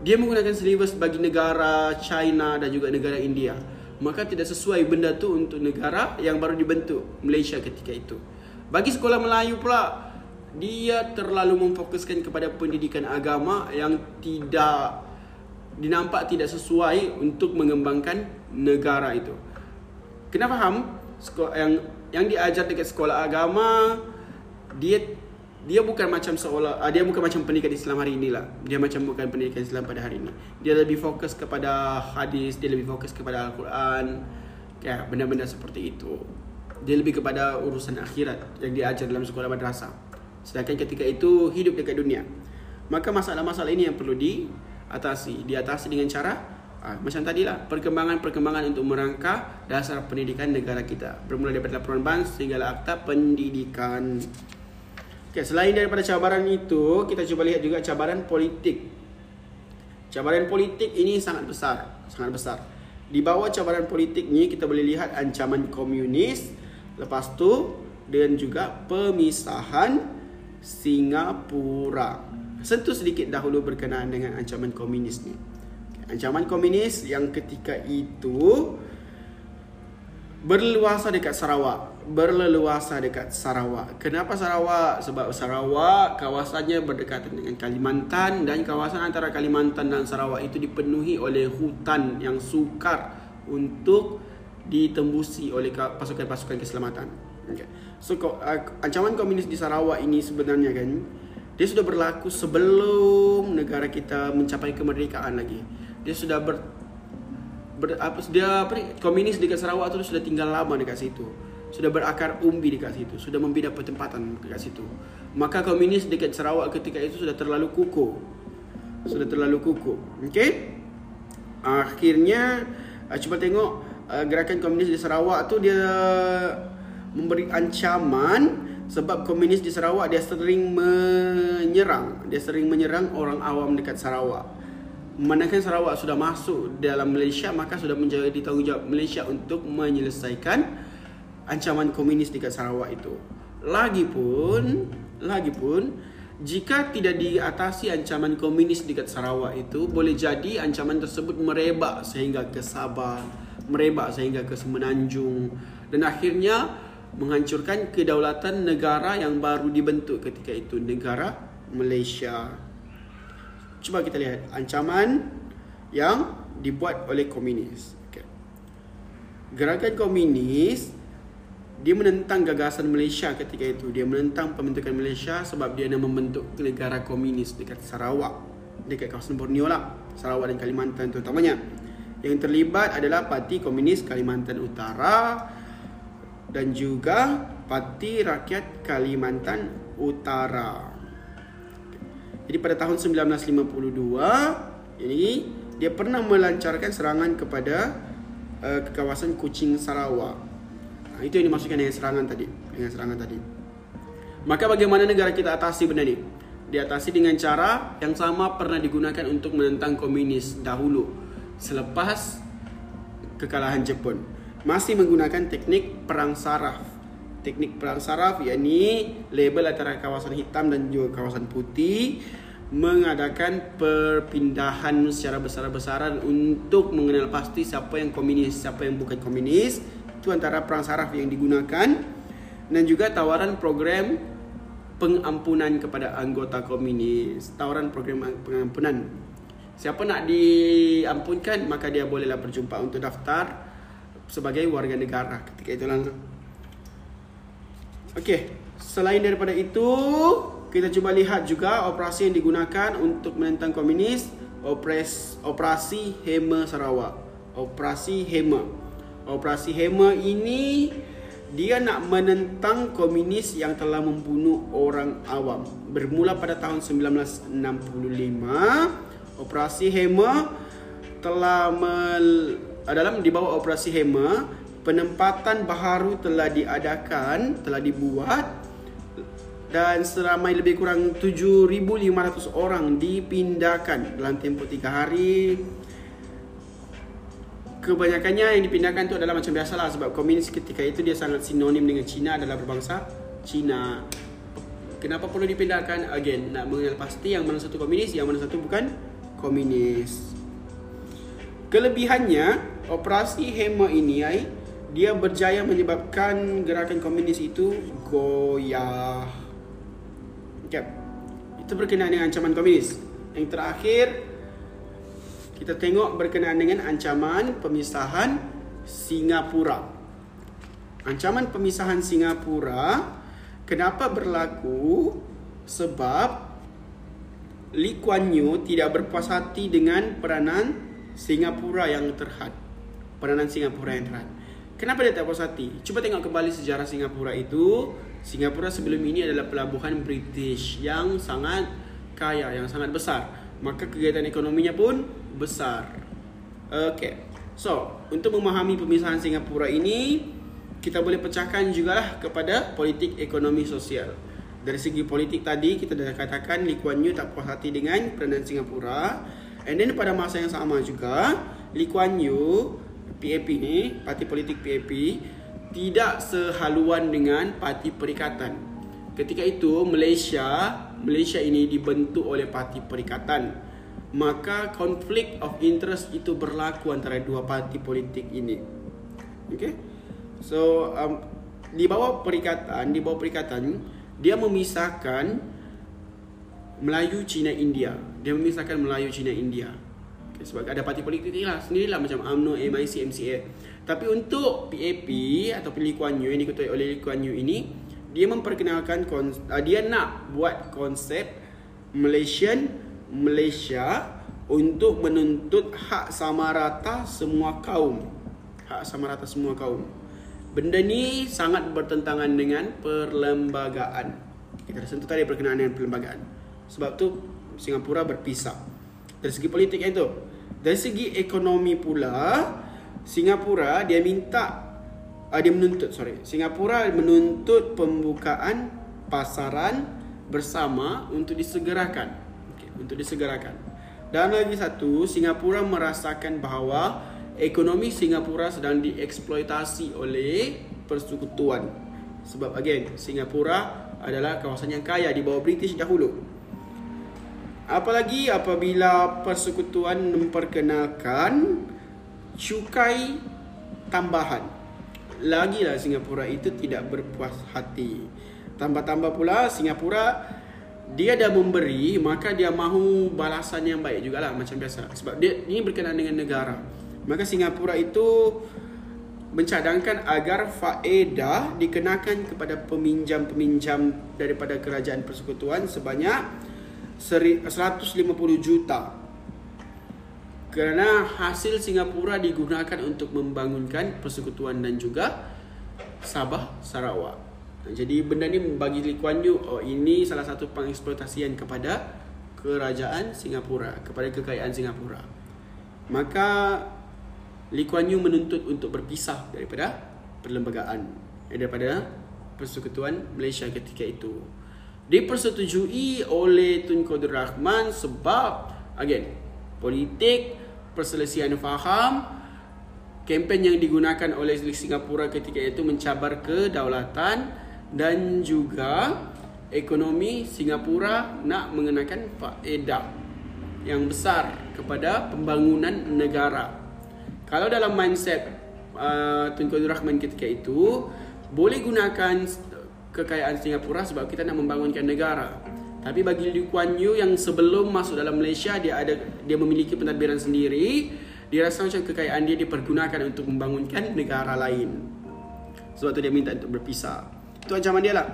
dia menggunakan silibus bagi negara China dan juga negara India. Maka tidak sesuai benda tu untuk negara yang baru dibentuk, Malaysia ketika itu. Bagi sekolah Melayu pula, dia terlalu memfokuskan kepada pendidikan agama yang tidak dinampak tidak sesuai untuk mengembangkan negara itu. Kena faham, yang yang diajar dekat sekolah agama, dia dia bukan macam seolah dia bukan macam pendidikan Islam hari inilah. Dia macam bukan pendidikan Islam pada hari ini. Dia lebih fokus kepada hadis, dia lebih fokus kepada Al-Quran, kayak benda-benda seperti itu. Dia lebih kepada urusan akhirat yang diajar dalam sekolah madrasah. Sedangkan ketika itu hidup dekat dunia. Maka masalah-masalah ini yang perlu diatasi, diatasi dengan cara Ha, macam tadilah, perkembangan-perkembangan untuk merangka dasar pendidikan negara kita, bermula daripada laporan B A N S sehinggalah Akta Pendidikan. Okay, selain daripada cabaran itu, kita cuba lihat juga cabaran politik. Cabaran politik ini sangat besar, sangat besar. Di bawah cabaran politik ni kita boleh lihat ancaman komunis, lepas tu dan juga pemisahan Singapura. Sentuh sedikit dahulu berkenaan dengan ancaman komunis ni. Ancaman komunis yang ketika itu berleluasa dekat Sarawak. Berleluasa dekat Sarawak. Kenapa Sarawak? Sebab Sarawak kawasannya berdekatan dengan Kalimantan dan kawasan antara Kalimantan dan Sarawak itu dipenuhi oleh hutan yang sukar untuk ditembusi oleh pasukan-pasukan keselamatan. Okay. So ancaman komunis di Sarawak ini sebenarnya kan, dia sudah berlaku sebelum negara kita mencapai kemerdekaan lagi. Dia sudah ber, ber apa dia apa ni, komunis dekat Sarawak tu sudah tinggal lama dekat situ. Sudah berakar umbi dekat situ, sudah membina pertempatan dekat situ. Maka komunis dekat Sarawak ketika itu sudah terlalu kukuh. Sudah terlalu kukuh. Okey? Akhirnya cuba tengok gerakan komunis di Sarawak tu dia memberi ancaman sebab komunis di Sarawak dia sering menyerang. Dia sering menyerang orang awam dekat Sarawak. Memandangkan Sarawak sudah masuk dalam Malaysia, maka sudah menjadi tanggungjawab Malaysia untuk menyelesaikan ancaman komunis dekat Sarawak itu. Lagipun, lagipun jika tidak diatasi ancaman komunis dekat Sarawak itu, boleh jadi ancaman tersebut merebak sehingga ke Sabah, merebak sehingga ke Semenanjung dan akhirnya menghancurkan kedaulatan negara yang baru dibentuk ketika itu, negara Malaysia. Cuba kita lihat ancaman yang dibuat oleh komunis. Okay. Gerakan komunis, dia menentang gagasan Malaysia ketika itu. Dia menentang pembentukan Malaysia sebab dia nak membentuk negara komunis dekat Sarawak, dekat kawasan Borneo lah, Sarawak dan Kalimantan terutamanya. Yang terlibat adalah Parti Komunis Kalimantan Utara dan juga Parti Rakyat Kalimantan Utara. Jadi pada tahun sembilan belas lima puluh dua ini dia pernah melancarkan serangan kepada uh, ke kawasan Kuching Sarawak. Nah, itu yang dimaksudkan dengan serangan tadi, dengan serangan tadi. Maka bagaimana negara kita atasi benda ni? Diatasi dengan cara yang sama pernah digunakan untuk menentang komunis dahulu selepas kekalahan Jepun. Masih menggunakan teknik perang saraf. Teknik perang saraf yakni label antara kawasan hitam dan juga kawasan putih, mengadakan perpindahan secara besar-besaran untuk mengenal pasti siapa yang komunis, siapa yang bukan komunis. Itu antara perang saraf yang digunakan. Dan juga tawaran program pengampunan kepada anggota komunis. Tawaran program pengampunan. Siapa nak diampunkan, maka dia bolehlah berjumpa untuk daftar sebagai warga negara ketika itu langsung. Okey, selain daripada itu, kita cuba lihat juga operasi yang digunakan untuk menentang komunis. Operasi, operasi Hamer Sarawak. Operasi Hamer. Operasi Hamer ini dia nak menentang komunis yang telah membunuh orang awam. Bermula pada tahun sembilan belas enam puluh lima, Operasi Hamer telah mel Dalam di bawah Operasi Hamer, penempatan baharu telah diadakan, telah dibuat dan seramai lebih kurang tujuh ribu lima ratus orang dipindahkan dalam tempoh tiga hari. Kebanyakannya yang dipindahkan itu adalah macam biasalah sebab komunis ketika itu dia sangat sinonim dengan Cina, adalah berbangsa Cina. Kenapa perlu dipindahkan? Again, nak mengenal pasti yang mana satu komunis, yang mana satu bukan komunis. Kelebihannya, Operasi Hamer ini dia berjaya menyebabkan gerakan komunis itu goyah. Okay. Itu berkenaan dengan ancaman komunis. Yang terakhir, kita tengok berkenaan dengan ancaman pemisahan Singapura. Ancaman pemisahan Singapura kenapa berlaku? Sebab Lee Kuan Yew tidak berpuas hati dengan peranan Singapura yang terhad. Peranan Singapura yang terhad. Kenapa dia tak puas hati? Cuba tengok kembali sejarah Singapura itu. Singapura sebelum ini adalah pelabuhan British yang sangat kaya, yang sangat besar. Maka kegiatan ekonominya pun besar. Okay. So, untuk memahami pemisahan Singapura ini, kita boleh pecahkan jugalah kepada politik, ekonomi, sosial. Dari segi politik tadi, kita dah katakan Lee Kuan Yew tak puas hati dengan peranan Singapura. And then pada masa yang sama juga, Lee Kuan Yew, P A P ni, parti politik P A P, tidak sehaluan dengan Parti Perikatan. Ketika itu, Malaysia, Malaysia ini dibentuk oleh Parti Perikatan. Maka, konflik of interest itu berlaku antara dua parti politik ini. Okay? So, um, di bawah Perikatan, di bawah Perikatan, dia memisahkan Melayu, Cina, India. Dia memisahkan Melayu, Cina, India. Okay, sebab ada parti politik lah sendirilah macam UMNO, M I C, M C A. Tapi untuk P A P atau Lee Kuan Yew yang diketuai oleh Lee Kuan Yew ini, dia memperkenalkan dia nak buat konsep Malaysian Malaysia untuk menuntut hak sama rata semua kaum. Hak sama rata semua kaum. Benda ni sangat bertentangan dengan perlembagaan. Kita dah sentuh tadi berkenaan dengan perlembagaan. Sebab tu Singapura berpisah. Dari segi politik itu. Dari segi ekonomi pula, Singapura dia minta uh, dia menuntut sorry Singapura menuntut pembukaan pasaran bersama untuk disegerakan. Okay, untuk disegerakan. Dan lagi satu, Singapura merasakan bahawa ekonomi Singapura sedang dieksploitasi oleh persekutuan. Sebab again, Singapura adalah kawasan yang kaya di bawah British dahulu. Apalagi apabila persekutuan memperkenalkan cukai tambahan. Lagilah Singapura itu tidak berpuas hati. Tambah-tambah pula Singapura, dia dah memberi, maka dia mahu balasan yang baik jugalah macam biasa. Sebab dia ini berkenaan dengan negara. Maka Singapura itu mencadangkan agar faedah dikenakan kepada peminjam-peminjam daripada kerajaan persekutuan sebanyak seratus lima puluh juta kerana hasil Singapura digunakan untuk membangunkan persekutuan dan juga Sabah Sarawak. Jadi benda ni bagi Lee Kuan Yew, oh, ini salah satu pengeksploitasian kepada kerajaan Singapura, kepada kekayaan Singapura. Maka Lee Kuan Yew menuntut untuk berpisah daripada perlembagaan, daripada Persekutuan Malaysia ketika itu. Dipersetujui oleh Tunku Abdul Rahman sebab again, politik, perselisihan faham, kempen yang digunakan oleh Singapura ketika itu mencabar kedaulatan dan juga ekonomi Singapura nak mengenakan faedah yang besar kepada pembangunan negara. Kalau dalam mindset uh, Tunku Abdul Rahman ketika itu, boleh gunakan kekayaan Singapura sebab kita nak membangunkan negara. Tapi bagi Lee Kuan Yew yang sebelum masuk dalam Malaysia, dia ada dia memiliki pentadbiran sendiri, dia rasa macam kekayaan dia dipergunakan untuk membangunkan negara lain. Sebab tu dia minta untuk berpisah. Itu ancaman dia lah.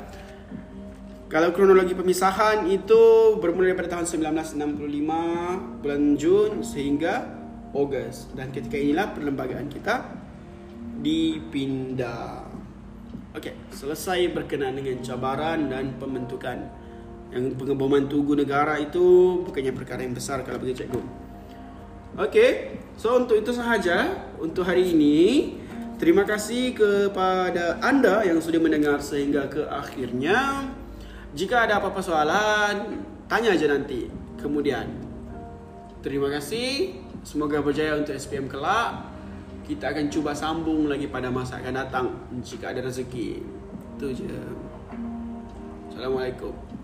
Kalau kronologi pemisahan itu bermula daripada tahun seribu sembilan ratus enam puluh lima bulan Jun sehingga Ogos, dan ketika inilah perlembagaan kita dipindah. Okey, selesai berkenaan dengan cabaran dan pembentukan. Yang pengeboman tugu negara itu bukannya perkara yang besar kalau bagi cikgu. Okey, so untuk itu sahaja untuk hari ini. Terima kasih kepada anda yang sudah mendengar sehingga ke akhirnya. Jika ada apa-apa soalan, tanya aja nanti. Kemudian, terima kasih. Semoga berjaya untuk S P M kelak. Kita akan cuba sambung lagi pada masa akan datang jika ada rezeki. Itu je. Assalamualaikum.